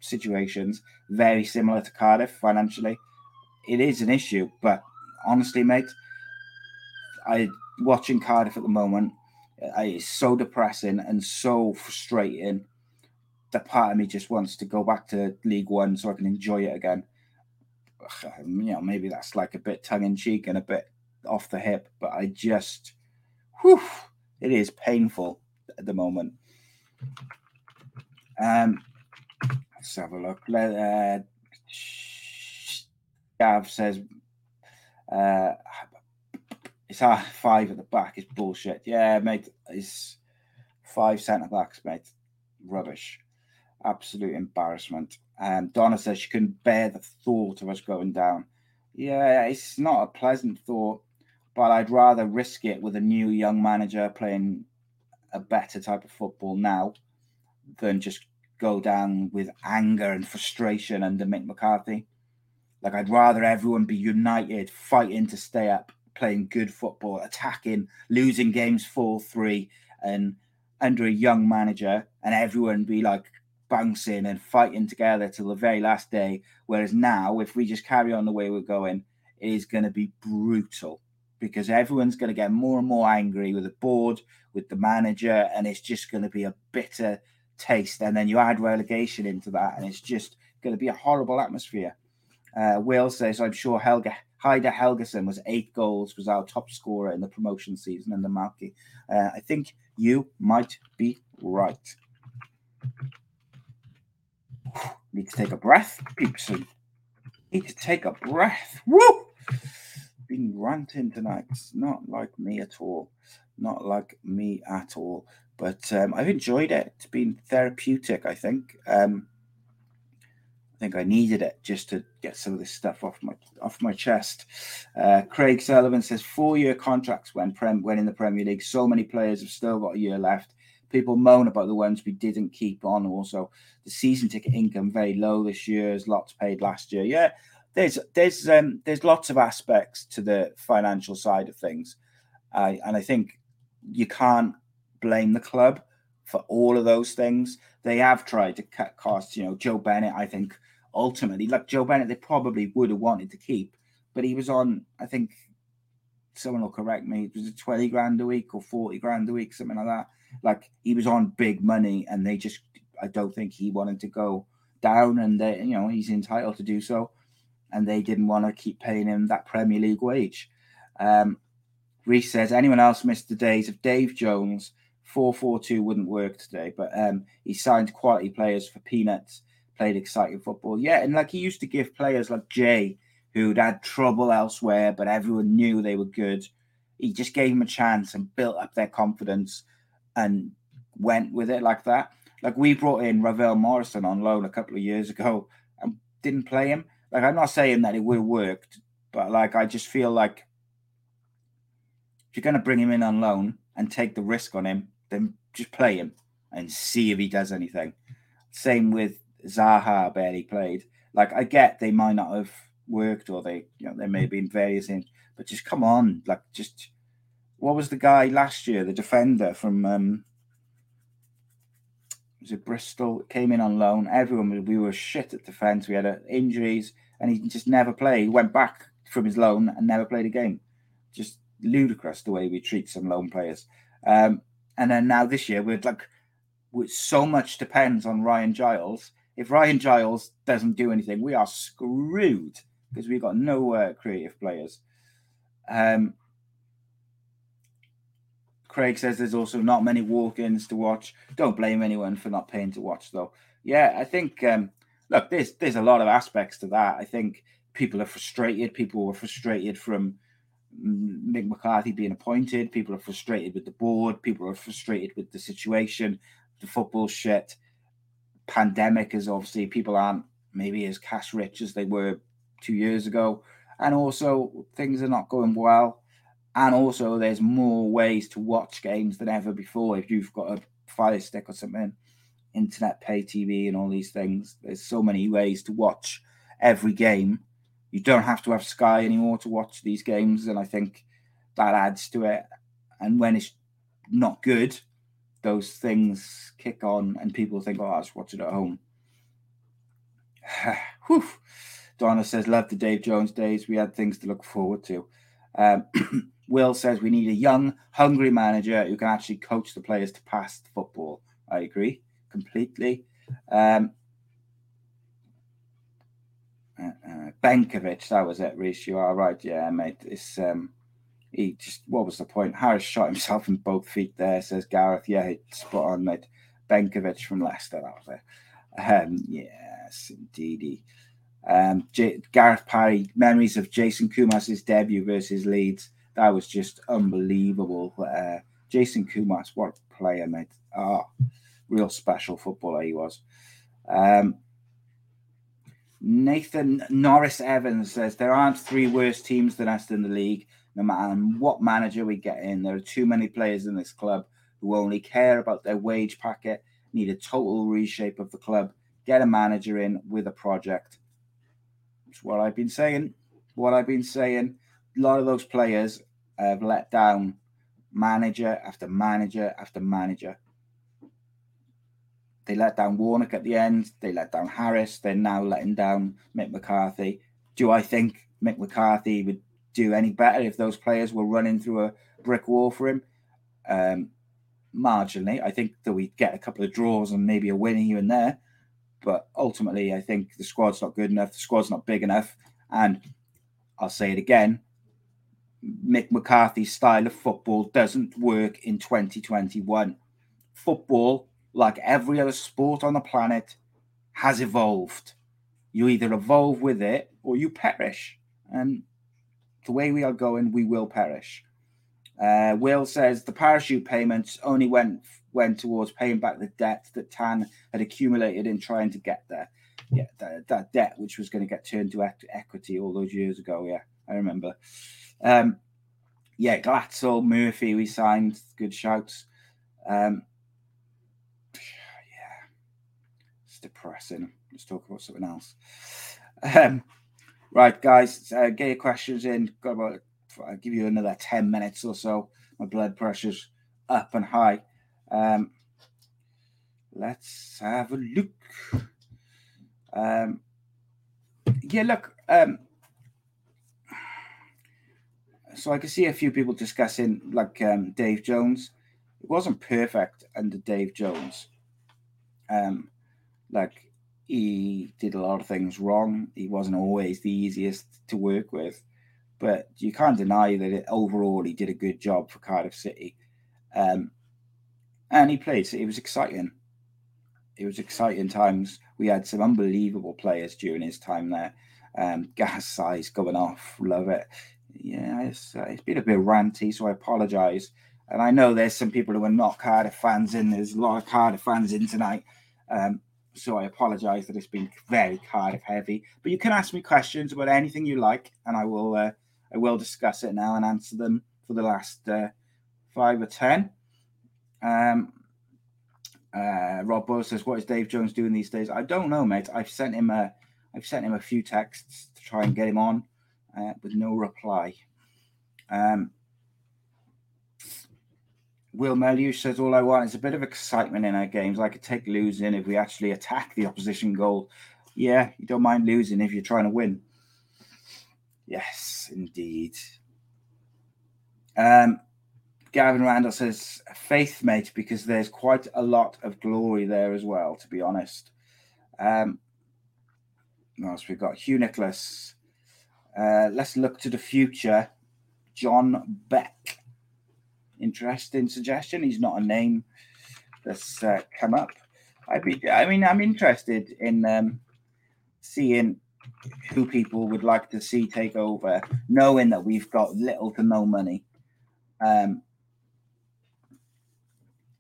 situations, very similar to Cardiff financially. It is an issue, but honestly, mate, I watching Cardiff at the moment, it's so depressing and so frustrating that part of me just wants to go back to League One so I can enjoy it again. Ugh, you know, maybe that's like a bit tongue-in-cheek and a bit off the hip, but I just, whew, it is painful at the moment. Um, let's have a look. Uh, Gav says, uh, it's our five at the back. It's bullshit. Yeah, mate, it's five centre-backs, mate. Rubbish. Absolute embarrassment. Um, Donna says she couldn't bear the thought of us going down. Yeah, it's not a pleasant thought, but I'd rather risk it with a new young manager playing a better type of football now than just go down with anger and frustration under Mick McCarthy. Like, I'd rather everyone be united, fighting to stay up, playing good football, attacking, losing games four three, and under a young manager, and everyone be like bouncing and fighting together till the very last day. Whereas now, if we just carry on the way we're going, it is going to be brutal, because everyone's going to get more and more angry with the board, with the manager, and it's just going to be a bitter taste. And then you add relegation into that, and it's just going to be a horrible atmosphere. Uh, Will says, I'm sure Helga... Heider Helgason was eight goals, was our top scorer in the promotion season under Malky. Uh, I think you might be right. Need to take a breath, peeps. Need to take a breath. Woo! Been ranting tonight. It's not like me at all. Not like me at all. But um, I've enjoyed it. It's been therapeutic, I think. Um, I think I needed it just to get some of this stuff off my off my chest. Uh, Craig Sullivan says, four-year contracts when, prem, when in the Premier League. So many players have still got a year left. People moan about the ones we didn't keep on also. The season ticket income very low this year. There's lots paid last year. Yeah, there's there's um, there's lots of aspects to the financial side of things. Uh, and I think you can't blame the club for all of those things. They have tried to cut costs. You know, Joe Bennett, I think, ultimately, like Joe Bennett, they probably would have wanted to keep, but he was on, I think, someone will correct me, it was twenty grand a week or forty grand a week, something like that. Like, he was on big money, and they just, I don't think he wanted to go down, and they, you know, he's entitled to do so, and they didn't want to keep paying him that Premier League wage. Um, Reece says, anyone else missed the days of Dave Jones, four four two wouldn't work today, but um, he signed quality players for peanuts, played exciting football. Yeah, and like he used to give players like Jay, who'd had trouble elsewhere, but everyone knew they were good. He just gave them a chance and built up their confidence and went with it like that. Like we brought in Ravel Morrison on loan a couple of years ago and didn't play him. Like I'm not saying that it would have worked, but like I just feel like if you're going to bring him in on loan and take the risk on him, then just play him and see if he does anything. Same with Zaha, barely played. Like I get they might not have worked or they, you know, there may have been various things, but just come on, like just what was the guy last year, the defender from um, was it Bristol? Came in on loan. Everyone we were shit at defence. We had uh, injuries, and he just never played. He went back from his loan and never played a game. Just ludicrous the way we treat some loan players. Um, and then now this year we're like, we're, so much depends on Ryan Giles. If Ryan Giles doesn't do anything, we are screwed because we've got no uh, creative players. Um, Craig says there's also not many walk-ins to watch. Don't blame anyone for not paying to watch, though. Yeah, I think, um, look, there's there's a lot of aspects to that. I think people are frustrated. People were frustrated from Mick McCarthy being appointed. People are frustrated with the board. People are frustrated with the situation, the football shit. Pandemic is obviously people aren't maybe as cash rich as they were two years ago. And also things are not going well. And also there's more ways to watch games than ever before. If you've got a Fire Stick or something, internet, pay T V and all these things, there's so many ways to watch every game. You don't have to have Sky anymore to watch these games. And I think that adds to it. And when it's not good, those things kick on and people think, oh, I'll just watch it at home. Whew. Donna says, love the Dave Jones days. We had things to look forward to. Um, Will says we need a young, hungry manager who can actually coach the players to pass the football. I agree completely. Um, uh, uh, Benkovic, that was it, Reese. You are right. Yeah, mate. It's um, he just, what was the point? Harris shot himself in both feet there, says Gareth. Yeah, spot on, mate. Benkovic from Leicester, that was it. Um, yes, indeedy. Um, J- Gareth Parry, memories of Jason Kumas's debut versus Leeds. That was just unbelievable. Uh, Jason Kumas, what a player, mate. Oh, real special footballer he was. Um, Nathan Norris Evans says, there aren't three worse teams than us in the league. No matter what manager we get in, there are too many players in this club who only care about their wage packet, need a total reshape of the club, get a manager in with a project. What I've been saying, what I've been saying, a lot of those players have let down manager after manager after manager. They let down Warnock at the end. They let down Harris. They're now letting down Mick McCarthy. Do I think Mick McCarthy would do any better if those players were running through a brick wall for him? Um, marginally. I think that we'd get a couple of draws and maybe a win here and there. But ultimately, I think the squad's not good enough. The squad's not big enough. And I'll say it again, Mick McCarthy's style of football doesn't work in twenty twenty-one. Football, like every other sport on the planet, has evolved. You either evolve with it or you perish. And the way we are going, we will perish. Uh, Will says the parachute payments only went went towards paying back the debt that Tan had accumulated in trying to get there. Yeah, that, that debt which was going to get turned to ec- equity all those years ago. Yeah, I remember. Um, yeah, Glatzel, Murphy, we signed. Good shouts. Um, yeah, it's depressing. Let's talk about something else. Um, right, guys, uh, get your questions in. Got about. I'll give you another ten minutes or so. My blood pressure's up and high. Um, let's have a look. Um, yeah, look. Um, so I can see a few people discussing, like um, Dave Jones. It wasn't perfect under Dave Jones. Um, like, he did a lot of things wrong. He wasn't always the easiest to work with. But you can't deny that it, overall he did a good job for Cardiff City. Um, and he played. So it was exciting. It was exciting times. We had some unbelievable players during his time there. Um, gas size going off. Love it. Yeah, it's, uh, it's been a bit ranty, so I apologise. And I know there's some people who are not Cardiff fans in. There's a lot of Cardiff fans in tonight. Um, so I apologise that it's been very Cardiff heavy. But you can ask me questions about anything you like, and I will uh, I will discuss it now and answer them for the last uh, five or ten. Um, uh, Rob Boyle says, "What is Dave Jones doing these days?" I don't know, mate. I've sent him a I've sent him a few texts to try and get him on, uh, with no reply. Um. Will Meliush says, all I want is a bit of excitement in our games. I could take losing if we actually attack the opposition goal. Yeah, you don't mind losing if you're trying to win. Yes, indeed. Um, Gavin Randall says, faith, mate, because there's quite a lot of glory there as well, to be honest. Um, what else we've got? Hugh Nicholas. Uh, let's look to the future. John Beck. Interesting suggestion. He's not a name that's uh, come up. I'd be, I mean, I'm interested in um, seeing who people would like to see take over, knowing that we've got little to no money. Um,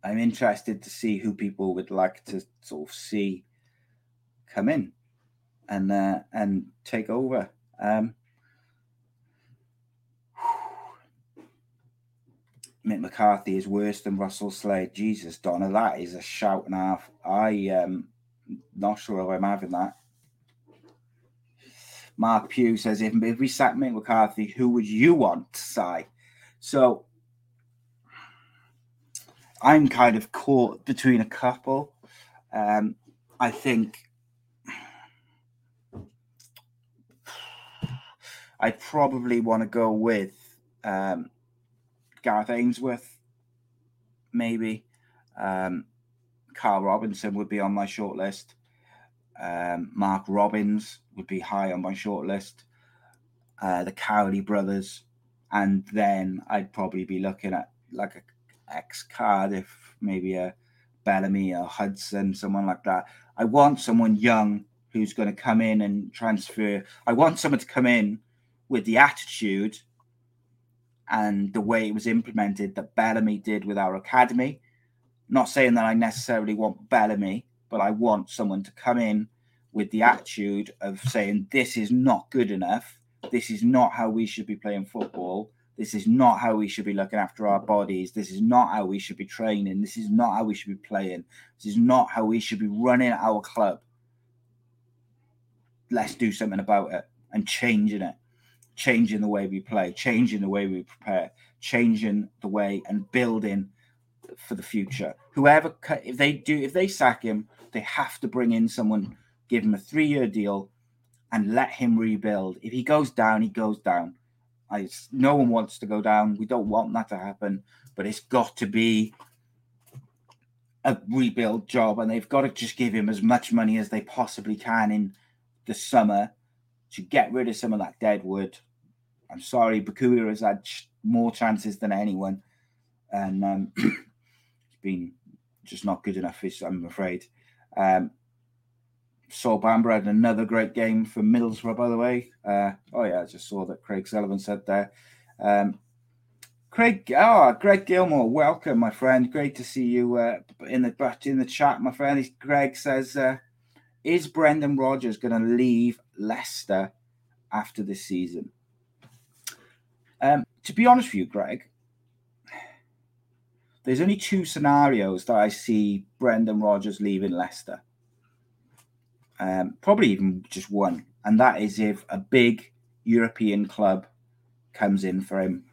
I'm interested to see who people would like to sort of see come in and uh, and take over. Um, Mick McCarthy is worse than Russell Slade. Jesus, Donna, that is a shout and a half. I um not sure if I'm having that. Mark Pugh says, if, if we sacked Mick McCarthy, who would you want to sign? So I'm kind of caught between a couple. Um, I think I probably want to go with... Um, Gareth Ainsworth, maybe. Um, Carl Robinson would be on my shortlist. Um, Mark Robbins would be high on my shortlist. Uh, the Cowley brothers. And then I'd probably be looking at like a ex-Cardiff, maybe a Bellamy or Hudson, someone like that. I want someone young who's going to come in and transfer. I want someone to come in with the attitude and the way it was implemented that Bellamy did with our academy. Not saying that I necessarily want Bellamy, but I want someone to come in with the attitude of saying, this is not good enough. This is not how we should be playing football. This is not how we should be looking after our bodies. This is not how we should be training. This is not how we should be playing. This is not how we should be running our club. Let's do something about it and changing it. Changing the way we play, changing the way we prepare, changing the way and building for the future. Whoever, if they do, if they sack him, they have to bring in someone, give him a three-year deal and let him rebuild. If he goes down, he goes down. I, no one wants to go down. We don't want that to happen, but it's got to be a rebuild job, and they've got to just give him as much money as they possibly can in the summer to get rid of some of that dead wood. I'm sorry, Bakuya has had ch- more chances than anyone. And um, it's been just not good enough, I'm afraid. Um, Saul Bamber had another great game for Middlesbrough, by the way. Uh, oh, yeah, I just saw that Craig Sullivan said there. Um, Craig, ah, oh, Greg Gilmore, welcome, my friend. Great to see you uh, in the in the chat, my friend. Greg says... Uh, Is Brendan Rodgers going to leave Leicester after this season? Um, to be honest with you, Greg, there's only two scenarios that I see Brendan Rodgers leaving Leicester. Um, probably even just one. And that is if a big European club comes in for him.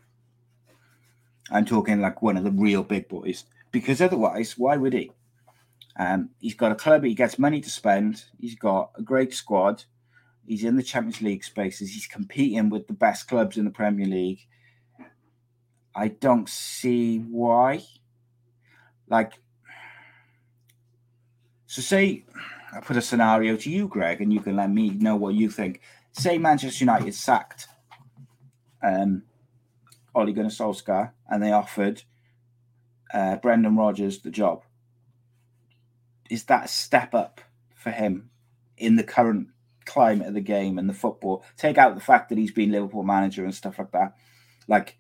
I'm talking like one of the real big boys. Because otherwise, why would he? Um, he's got a club, he gets money to spend, he's got a great squad, he's in the Champions League spaces, he's competing with the best clubs in the Premier League. I don't see why. Like, so say, I put a scenario to you, Greg, and you can let me know what you think. Say Manchester United sacked um, Ole Gunnar Solskjaer and they offered uh, Brendan Rodgers the job. Is that a step up for him in the current climate of the game and the football? Take out the fact that he's been Liverpool manager and stuff like that. Like,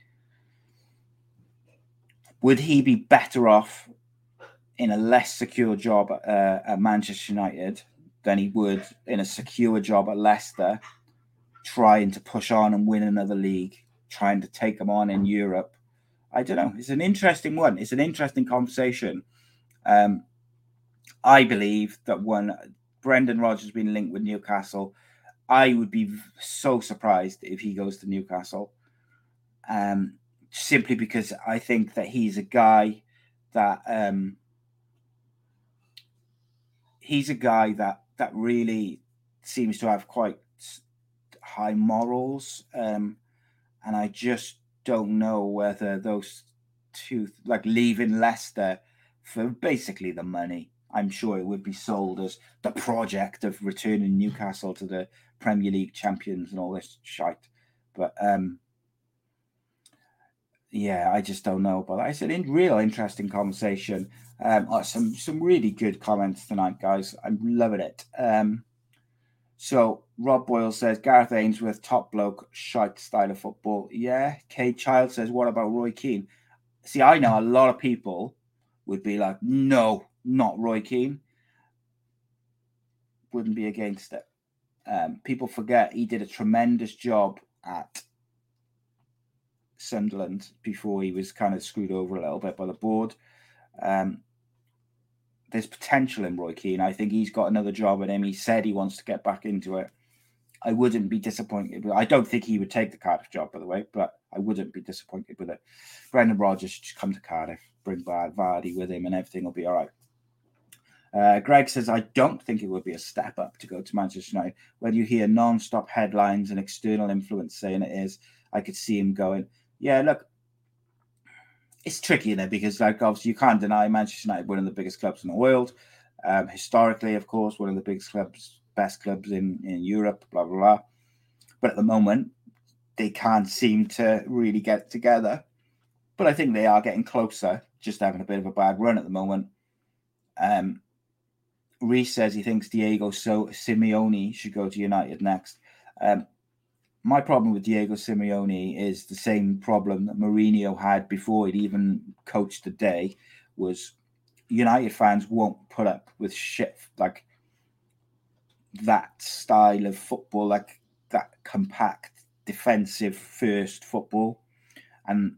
would he be better off in a less secure job uh, at Manchester United than he would in a secure job at Leicester, trying to push on and win another league, trying to take them on in Europe? I don't know. It's an interesting one. It's an interesting conversation. Um, I believe that when Brendan Rodgers has been linked with Newcastle, I would be so surprised if he goes to Newcastle, um, simply because I think that he's a guy that um, he's a guy that that really seems to have quite high morals, um, and I just don't know whether those two, like leaving Leicester for basically the money. I'm sure it would be sold as the project of returning Newcastle to the Premier League champions and all this shite. But, um, yeah, I just don't know. But it's a real interesting conversation. Um, oh, some, some really good comments tonight, guys. I'm loving it. Um, so Rob Boyle says, Gareth Ainsworth, top bloke, shite style of football. Yeah. Kay Child says, what about Roy Keane? See, I know a lot of people would be like, no, not Roy Keane. Wouldn't be against it. Um, people forget he did a tremendous job at Sunderland before he was kind of screwed over a little bit by the board. Um, there's potential in Roy Keane. I think he's got another job in him. He said he wants to get back into it. I wouldn't be disappointed. I don't think he would take the Cardiff job, by the way, but I wouldn't be disappointed with it. Brendan Rodgers should come to Cardiff, bring Vardy with him, and everything will be all right. Uh, Greg says, I don't think it would be a step up to go to Manchester United. When you hear non-stop headlines and external influence saying it is, I could see him going. Yeah, look, it's tricky there because, like, obviously you can't deny Manchester United, one of the biggest clubs in the world. Um, historically, of course, one of the biggest clubs, best clubs in, in Europe, blah, blah, blah. But at the moment, they can't seem to really get together. But I think they are getting closer, just having a bit of a bad run at the moment. Um, Reese says he thinks Diego so- Simeone should go to United next. Um, my problem with Diego Simeone is the same problem that Mourinho had before he'd even coached a day, was United fans won't put up with shit like that style of football, like that compact, defensive first football. And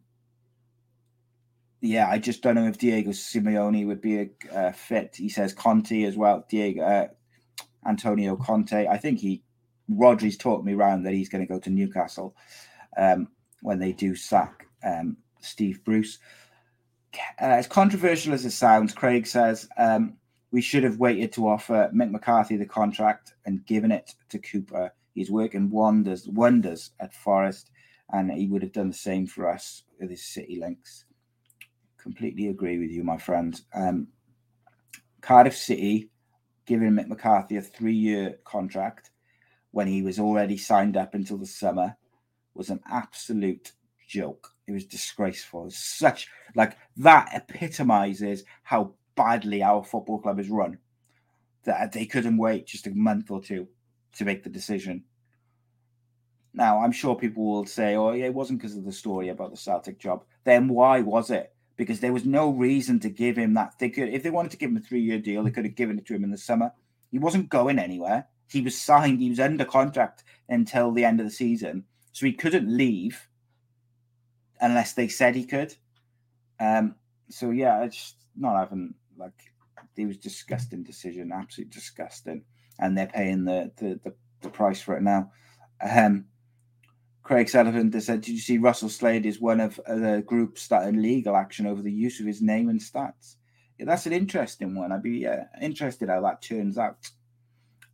yeah, I just don't know if Diego Simeone would be a uh, fit. He says Conte as well, Diego uh, Antonio Conte. I think he, Rodri's talked me round that he's going to go to Newcastle um, when they do sack um, Steve Bruce. Uh, as controversial as it sounds, Craig says um, we should have waited to offer Mick McCarthy the contract and given it to Cooper. He's working wonders, wonders at Forest, and he would have done the same for us with his City links. Completely agree with you, my friend. Um, Cardiff City giving Mick McCarthy a three-year contract when he was already signed up until the summer was an absolute joke. It was disgraceful. It was such like that epitomizes how badly our football club is run. That they couldn't wait just a month or two to make the decision. Now, I'm sure people will say, "Oh, yeah, it wasn't because of the story about the Celtic job." Then why was it? Because there was no reason to give him that. They could, if they wanted to give him a three-year deal, they could have given it to him in the summer. He wasn't going anywhere. He was signed. He was under contract until the end of the season. So he couldn't leave unless they said he could. Um, so, yeah, I just not having, like, it was a disgusting decision, absolutely disgusting. And they're paying the the, the, the price for it now. Um Craig Sullivan said, did you see Russell Slade is one of the group starting legal action over the use of his name and stats? Yeah, that's an interesting one. I'd be uh, interested how that turns out.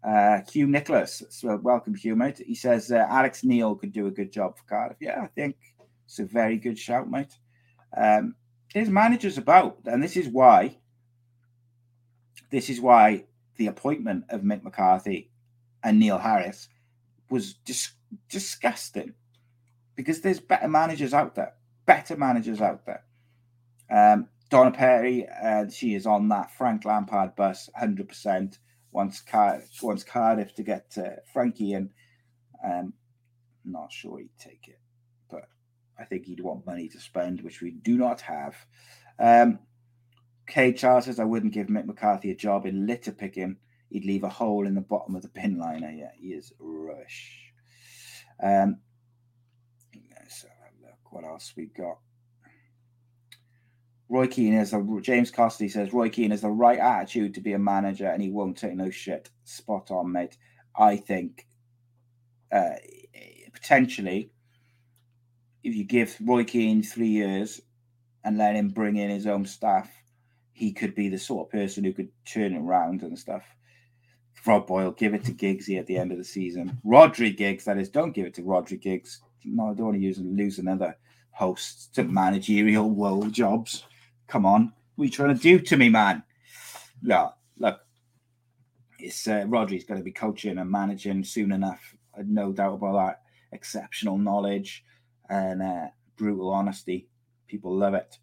Uh, Hugh Nicholas, so welcome, Hugh, mate. He says, uh, Alex Neil could do a good job for Cardiff. Yeah, I think it's a very good shout, mate. Um, there's managers about, and this is why, this is why the appointment of Mick McCarthy and Neil Harris was dis- disgusting. Because there's better managers out there, better managers out there. Um, Donna Perry, uh, she is on that Frank Lampard bus one hundred percent. Wants, Car- wants Cardiff to get uh, Frankie in. Um, not sure he'd take it, but I think he'd want money to spend, which we do not have. Um, Kay Charles says, I wouldn't give Mick McCarthy a job in litter picking. He'd leave a hole in the bottom of the pin liner. Yeah, he is rubbish. Um, let's have a look what else we got. Roy Keane is a James Costley says Roy Keane has the right attitude to be a manager and he won't take no shit. Spot on, mate. I think uh, potentially if you give Roy Keane three years and let him bring in his own staff, he could be the sort of person who could turn it around and stuff. Rob Boyle, give it to Giggsy at the end of the season. Rhodri Giggs, that is, don't give it to Rhodri Giggs. No, I don't want to use lose another host to managerial world jobs. Come on, what are you trying to do to me, man? No, look, it's uh, Rodri's going to be coaching and managing soon enough. No doubt about that. Exceptional knowledge and uh, brutal honesty. People love it.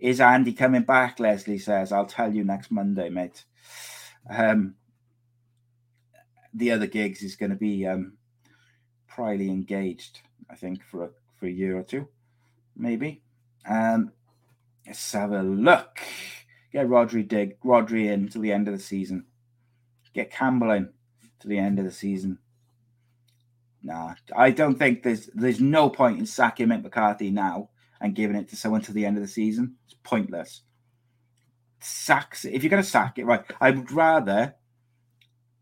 Is Andy coming back? Leslie says, I'll tell you next Monday, mate. Um, the other Giggs is going to be um, probably engaged, I think, for a, for a year or two, maybe. Um, Let's have a look. Get Rhodri dig Rhodri in to the end of the season. Get Campbell in to the end of the season. Nah, I don't think there's there's no point in sacking Mick McCarthy now and giving it to someone to the end of the season. It's pointless. Sacks if you're gonna sack it, right? I would rather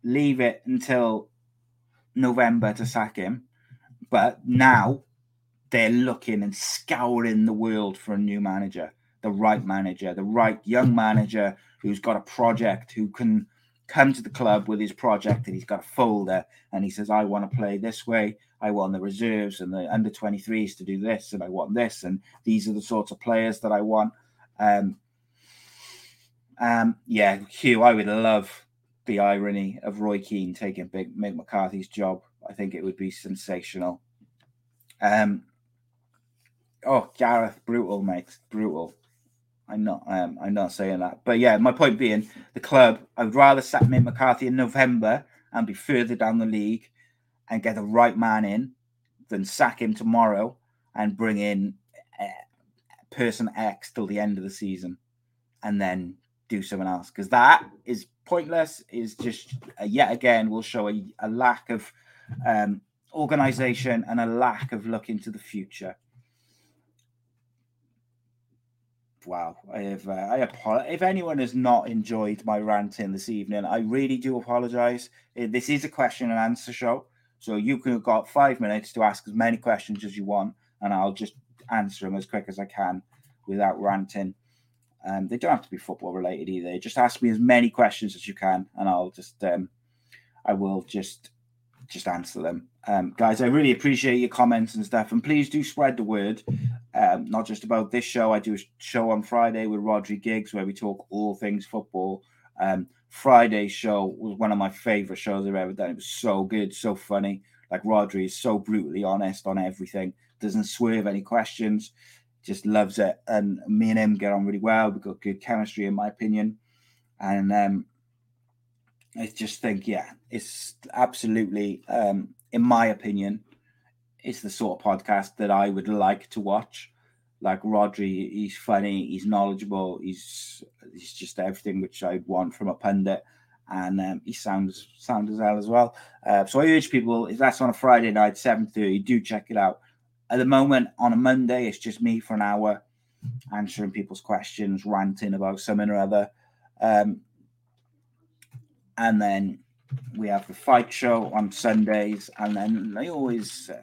leave it until November to sack him, but now they're looking and scouring the world for a new manager. The right manager, the right young manager who's got a project, who can come to the club with his project and he's got a folder and he says, I want to play this way. I want the reserves and the under twenty-threes to do this and I want this and these are the sorts of players that I want. Um, um, yeah, Hugh, I would love the irony of Roy Keane taking Big Mick McCarthy's job. I think it would be sensational. Um, oh, Gareth, brutal, mate, brutal. I'm not um, I'm not saying that. But yeah, my point being, the club, I would rather sack Mick McCarthy in November and be further down the league and get the right man in than sack him tomorrow and bring in uh, person X till the end of the season and then do someone else. Because that is pointless, is just, uh, yet again, will show a, a lack of um, organisation and a lack of look into the future. Wow, I have. Uh, I apologize. If anyone has not enjoyed my ranting this evening, I really do apologize. This is a question and answer show, so you can have got five minutes to ask as many questions as you want, and I'll just answer them as quick as I can without ranting. Um, they don't have to be football related either. Just ask me as many questions as you can, and I'll just, um, I will just, just answer them. Um, guys, I really appreciate your comments and stuff, and please do spread the word. Um, not just about this show. I do a show on Friday with Rhodri Giggs where we talk all things football. Um, Friday's show was one of my favourite shows I've ever done. It was so good, so funny. Like, Rhodri is so brutally honest on everything. Doesn't swerve any questions. Just loves it. And me and him get on really well. We've got good chemistry, in my opinion. And um, I just think, yeah, it's absolutely, um, in my opinion, it's the sort of podcast that I would like to watch. Like Rhodri, he's funny, he's knowledgeable, he's he's just everything which I'd want from a pundit, and um, he sounds sound as hell as well. Uh, so I urge people, if that's on a Friday night, seven thirty, do check it out. At the moment, on a Monday, it's just me for an hour, answering people's questions, ranting about something or other. Um, and then we have the fight show on Sundays, and then they always... Uh,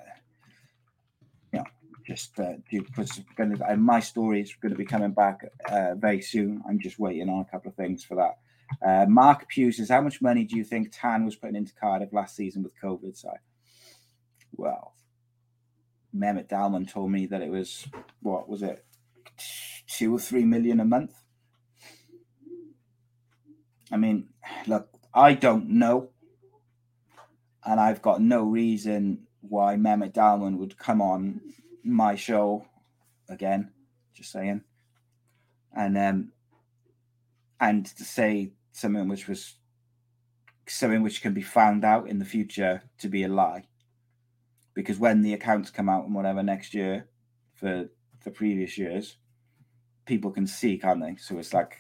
Just uh, do put some, gonna, my story is going to be coming back uh, very soon. I'm just waiting on a couple of things for that. Uh, Mark Pugh says, how much money do you think Tan was putting into Cardiff last season with COVID? So, well, Mehmet Dalman told me that it was, what was it, two or three million a month? I mean, look, I don't know. And I've got no reason why Mehmet Dalman would come on my show again, just saying, and um, and to say something which was something which can be found out in the future to be a lie, because when the accounts come out and whatever next year for the previous years, people can see, can't they? So it's like,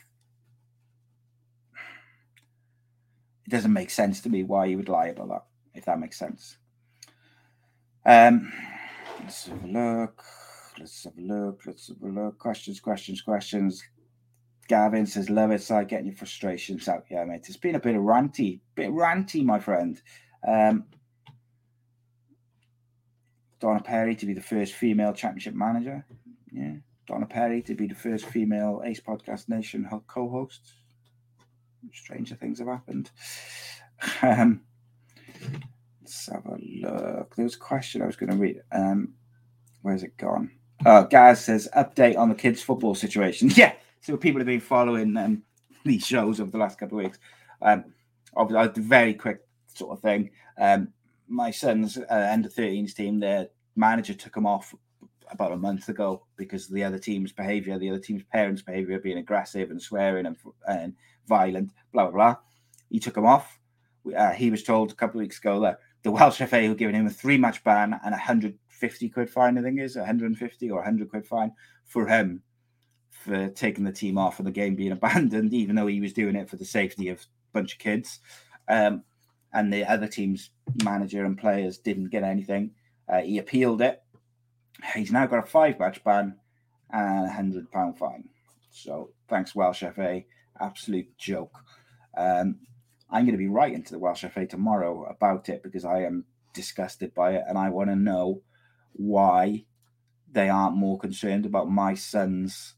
it doesn't make sense to me why you would lie about that, if that makes sense. Um, let's have a look. Let's have a look. Let's have a look. Questions, questions, questions. Gavin says, love it, so getting your frustrations out. Yeah, mate. It's been a bit of ranty, bit ranty, my friend. Um, Donna Perry to be the first female championship manager. Yeah. Donna Perry to be the first female Ace Podcast Nation co-host. Stranger things have happened. Um, let's have a look. There was a question I was going to read. Um, where's it gone? Oh, Gaz says, update on the kids' football situation. Yeah. So people have been following um, these shows over the last couple of weeks. Um, obviously, a very quick sort of thing. Um, my son's uh, under thirteens team, their manager took them off about a month ago because of the other team's behaviour, the other team's parents' behaviour, being aggressive and swearing and, and violent, blah, blah, blah. He took them off. Uh, he was told a couple of weeks ago that the Welsh F A were giving him a three-match ban and a one hundred fifty quid fine, I think it is, one hundred fifty or one hundred quid fine for him, for taking the team off and the game being abandoned, even though he was doing it for the safety of a bunch of kids. Um, and the other team's manager and players didn't get anything. Uh, he appealed it. He's now got a five-match ban and a one hundred pound fine. So thanks, Welsh F A. Absolute joke. Um, I'm going to be writing to the Welsh F A tomorrow about it because I am disgusted by it and I want to know why they aren't more concerned about my son's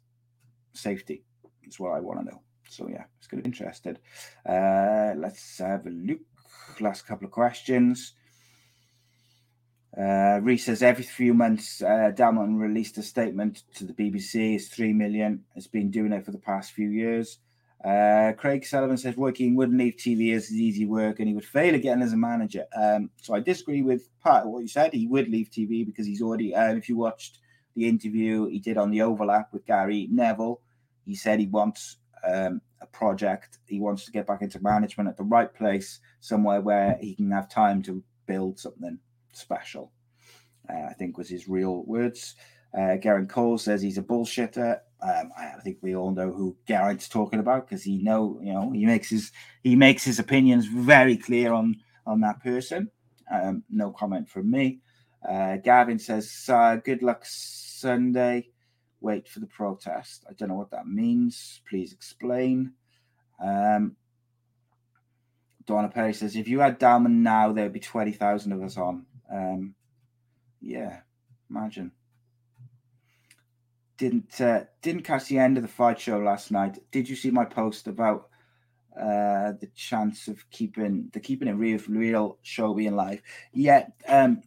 safety. That's what I want to know. So yeah, it's going to be interested. Uh, let's have a look. Last couple of questions. Uh, Reese says, every few months, uh, Dalman released a statement to the B B C. It's three million. It's been doing it for the past few years. Uh, Craig Sullivan says, Roy Keane wouldn't leave T V as his easy work and he would fail again as a manager. Um, so I disagree with part of what you said. He would leave T V because he's already, uh, if you watched the interview he did on the overlap with Gary Neville, he said he wants um, a project. He wants to get back into management at the right place, somewhere where he can have time to build something special, uh, I think was his real words. Uh, Garen Cole says he's a bullshitter. Um, I think we all know who Garrett's talking about because he know you know he makes his he makes his opinions very clear on on that person. Um, no comment from me. Uh, Gavin says, uh, good luck Sunday. Wait for the protest. I don't know what that means. Please explain. Um, Donna Perry says, if you had Dalman now, there would be twenty thousand of us on. Um, yeah, imagine. Didn't uh, didn't catch the end of the fight show last night. Did you see my post about uh, the chance of keeping the keeping it real, real show being live? Yeah, um,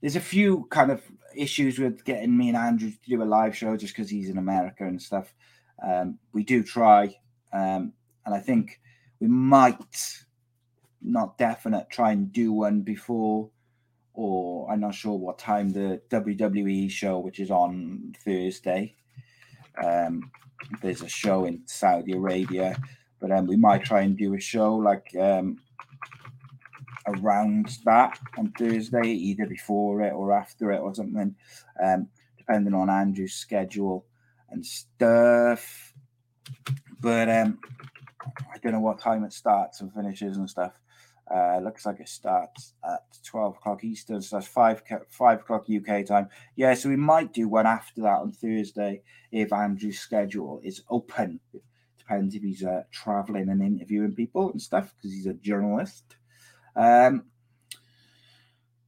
there's a few kind of issues with getting me and Andrew to do a live show just because he's in America and stuff. Um, we do try, um, and I think we might, not definite, try and do one before, or I'm not sure what time the W W E show, which is on Thursday. Um, there's a show in Saudi Arabia, but um, we might try and do a show like um, around that on Thursday, either before it or after it or something, um, depending on Andrew's schedule and stuff. But um, I don't know what time it starts and finishes and stuff. Uh, looks like it starts at twelve o'clock Eastern, so that's five o'clock U K time. Yeah, so we might do one after that on Thursday if Andrew's schedule is open. It depends if he's uh, travelling and interviewing people and stuff because he's a journalist. Um,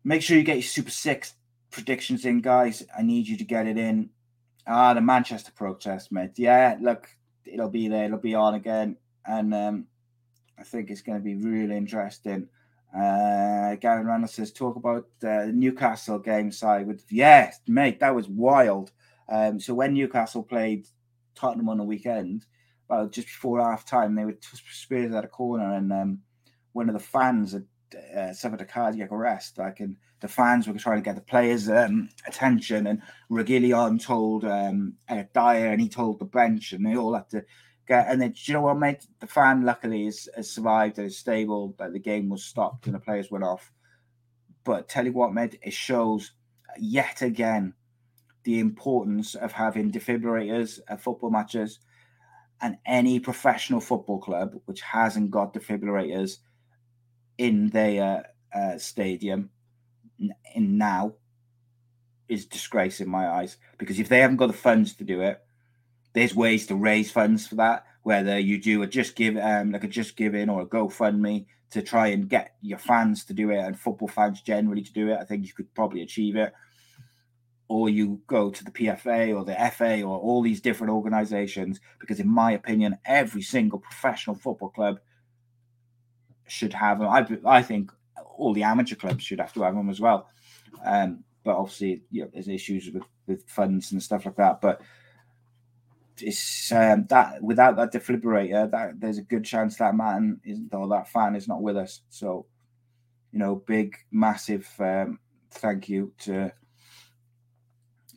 make sure you get your Super Six predictions in, guys. I need you to get it in. Ah, the Manchester protest, mate. Yeah, look, it'll be there. It'll be on again. And um, I think it's going to be really interesting. Uh, Gavin Randall says, talk about the uh, Newcastle game side. With yes, mate, that was wild. Um, so when Newcastle played Tottenham on the weekend, well, just before half time, they were Spurs out of corner, and um, one of the fans had uh, suffered a cardiac arrest. Like, and the fans were trying to get the players' um, attention, and Reguilon told um, Eric Dyer, and he told the bench, and they all had to get. And then, do you know what, mate? The fan luckily has, has survived and is stable, but the game was stopped and the players went off. But tell you what, mate, it shows yet again the importance of having defibrillators at football matches. And any professional football club which hasn't got defibrillators in their uh, uh, stadium n- in now is disgrace in my eyes. Because if they haven't got the funds to do it, there's ways to raise funds for that. Whether you do a just give, um, like a just giving or a GoFundMe to try and get your fans to do it, and football fans generally to do it, I think you could probably achieve it. Or you go to the P F A or the F A or all these different organisations, because in my opinion, every single professional football club should have them. I, I think all the amateur clubs should have to have them as well. Um, but obviously, you know, there's issues with, with funds and stuff like that. But it's um, that without that defibrillator, that there's a good chance that man isn't, or that fan is not with us. So, you know, big, massive um, thank you to.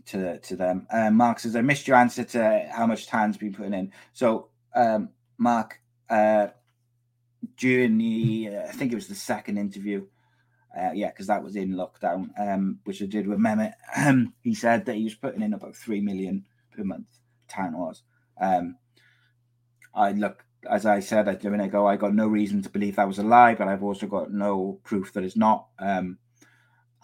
To to them. Uh, Mark says, I missed your answer to how much time's been putting in. So, um, Mark, uh, during the, uh, I think it was the second interview, uh, yeah, because that was in lockdown, um, which I did with Mehmet, um, he said that he was putting in about three million per month, time was. Um, I look, as I said a minute ago, I got no reason to believe that was a lie, but I've also got no proof that it's not. Um,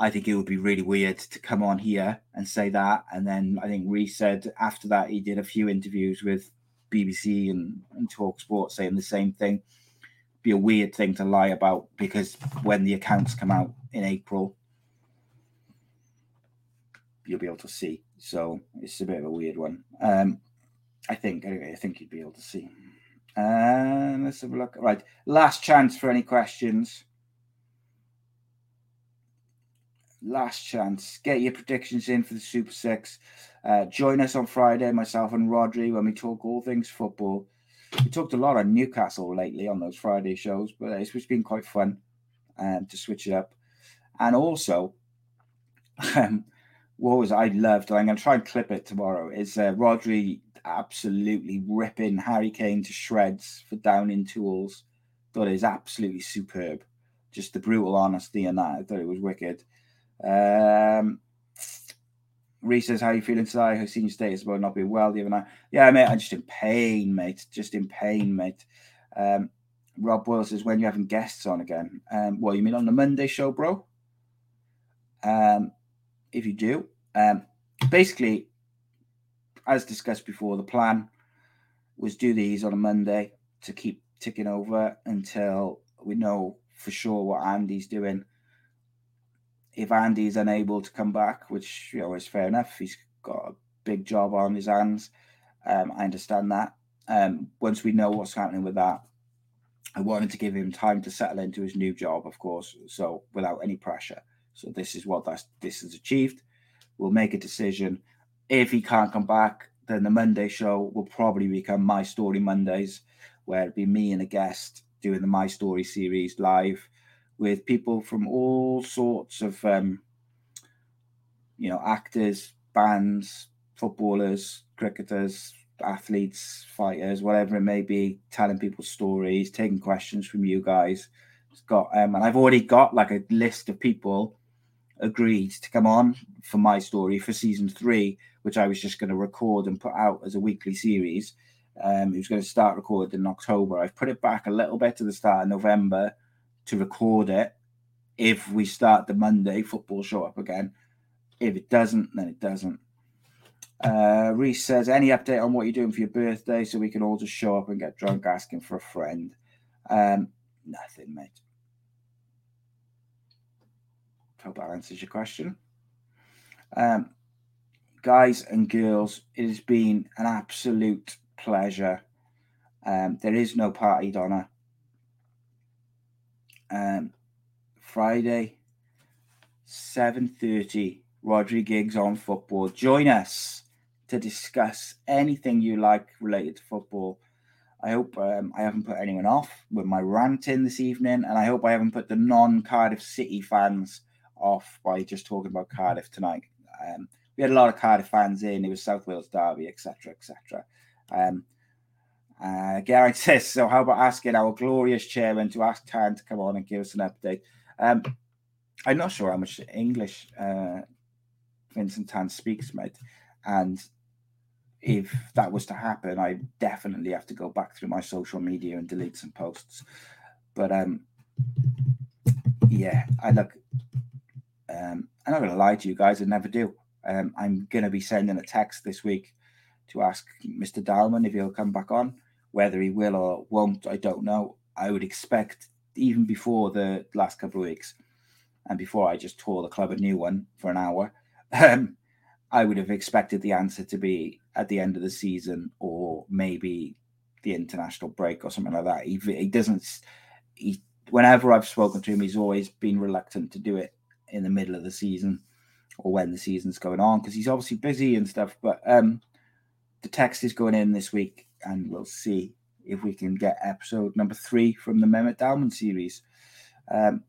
I think it would be really weird to come on here and say that. And then I think Reese said after that, he did a few interviews with B B C and, and Talk Sport saying the same thing. Be a weird thing to lie about, because when the accounts come out in April, you'll be able to see. So it's a bit of a weird one. Um, I think, anyway, I think you'd be able to see. Um, let's have a look. Right. Last chance for any questions. Last chance. Get your predictions in for the Super Six. Uh, join us on Friday, myself and Rhodri, when we talk all things football. We talked a lot on Newcastle lately on those Friday shows, but it's, it's been quite fun um, to switch it up. And also, um, what was I loved, I'm going to try and clip it tomorrow, is uh, Rhodri absolutely ripping Harry Kane to shreds for downing tools. Thought it was absolutely superb. Just the brutal honesty in that. I thought it was wicked. Um, Reese says, how are you feeling today? I've seen your status about not being well the other night. Yeah, mate, I'm just in pain, mate. Just in pain, mate. Um, Rob Boyle says, when are you having guests on again? Um, well, you mean on the Monday show, bro? Um, if you do, um, basically, as discussed before, the plan was do these on a Monday to keep ticking over until we know for sure what Andy's doing. If Andy's unable to come back, which, you know, is fair enough, he's got a big job on his hands. Um, I understand that. Um, once we know what's happening with that, I wanted to give him time to settle into his new job, of course, so without any pressure. So this is what that's, this has achieved. We'll make a decision. If he can't come back, then the Monday show will probably become My Story Mondays, where it'll be me and a guest doing the My Story series live, with people from all sorts of, um, you know, actors, bands, footballers, cricketers, athletes, fighters, whatever it may be, telling people stories, taking questions from you guys. It's got, um, and I've already got like a list of people agreed to come on for My Story for season three, which I was just going to record and put out as a weekly series. Um, it was going to start recording in October. I've put it back a little bit to the start of November, to record it if we start the Monday football show up again. If it doesn't, then it doesn't. Uh, Reese says, any update on what you're doing for your birthday so we can all just show up and get drunk asking for a friend? Um, nothing, mate. Hope that answers your question. Um, guys and girls, it has been an absolute pleasure. Um, there is no party, Donna. Um, Friday, seven thirty, Rhodri Giggs on football. Join us to discuss anything you like related to football. I hope um, I haven't put anyone off with my ranting this evening, and I hope I haven't put the non-Cardiff City fans off by just talking about Cardiff tonight. Um, we had a lot of Cardiff fans in. It was South Wales derby, et cetera, et cetera. Um, uh, Garrett says, so how about asking our glorious chairman to ask Tan to come on and give us an update? Um, I'm not sure how much English uh, Vincent Tan speaks, mate, and if that was to happen, I definitely have to go back through my social media and delete some posts. But um, yeah, I look. Um, I'm not going to lie to you guys. I never do. Um, I'm going to be sending a text this week to ask Mister Dalman if he'll come back on. Whether he will or won't, I don't know. I would expect even before the last couple of weeks, and before I just tore the club a new one for an hour, um, I would have expected the answer to be at the end of the season or maybe the international break or something like that. He, he doesn't, he, whenever I've spoken to him, he's always been reluctant to do it in the middle of the season or when the season's going on, because he's obviously busy and stuff. But um, the text is going in this week, and we'll see if we can get episode number three from the Mehmet Dalman series. Um,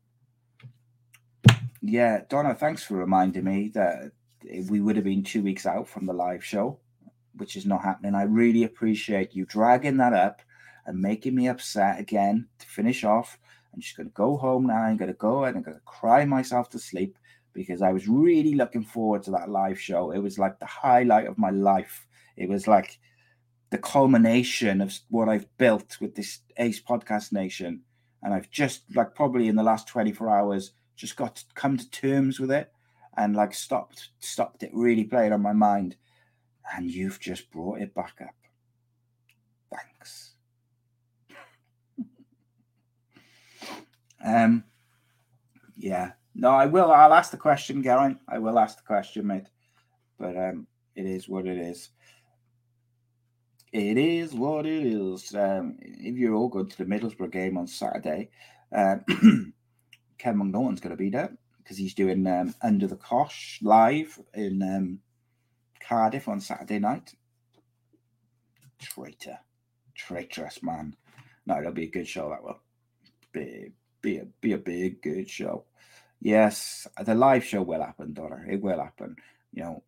yeah, Donna, thanks for reminding me that we would have been two weeks out from the live show, which is not happening. I really appreciate you dragging that up and making me upset again to finish off. I'm just going to go home now. I'm going to go and I'm going to cry myself to sleep, because I was really looking forward to that live show. It was like the highlight of my life. It was like the culmination of what I've built with this Ace Podcast Nation. And I've just, like, probably in the last twenty-four hours, just got to come to terms with it. And like stopped, stopped it really playing on my mind. And you've just brought it back up. Thanks. um, yeah. No, I will. I'll ask the question, Garen. I will ask the question, mate. But um, it is what it is. It is what it is. Um, if you're all going to the Middlesbrough game on Saturday, uh, Ken McNaughton's going to be there, because he's doing um, Under the Cosh live in um, Cardiff on Saturday night. Traitor. Traitorous man. No, it'll be a good show, that will. Be, be, a, be a big, good show. Yes, the live show will happen, Donna. It will happen. You know,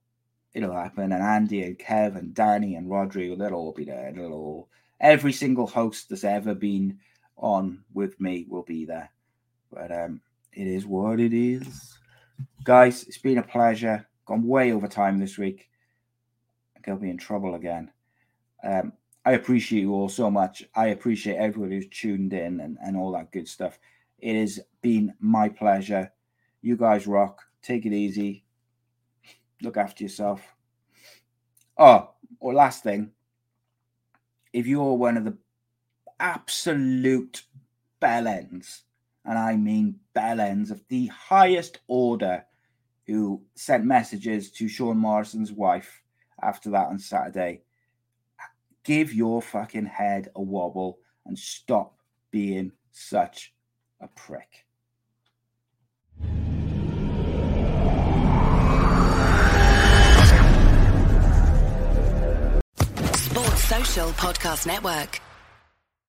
it'll happen. And Andy and Kev and Danny and Rhodri, they'll all be there. They'll all, every single host that's ever been on with me will be there. But, um, it is what it is. Guys, it's been a pleasure. Gone way over time this week. I think I'll be in trouble again. Um, I appreciate you all so much. I appreciate everyone who's tuned in and, and all that good stuff. It has been my pleasure. You guys rock. Take it easy. Look after yourself. Oh, or last thing. If you're one of the absolute bellends, and I mean bellends of the highest order, who sent messages to Sean Morrison's wife after that on Saturday, give your fucking head a wobble and stop being such a prick. Sports Social Podcast Network.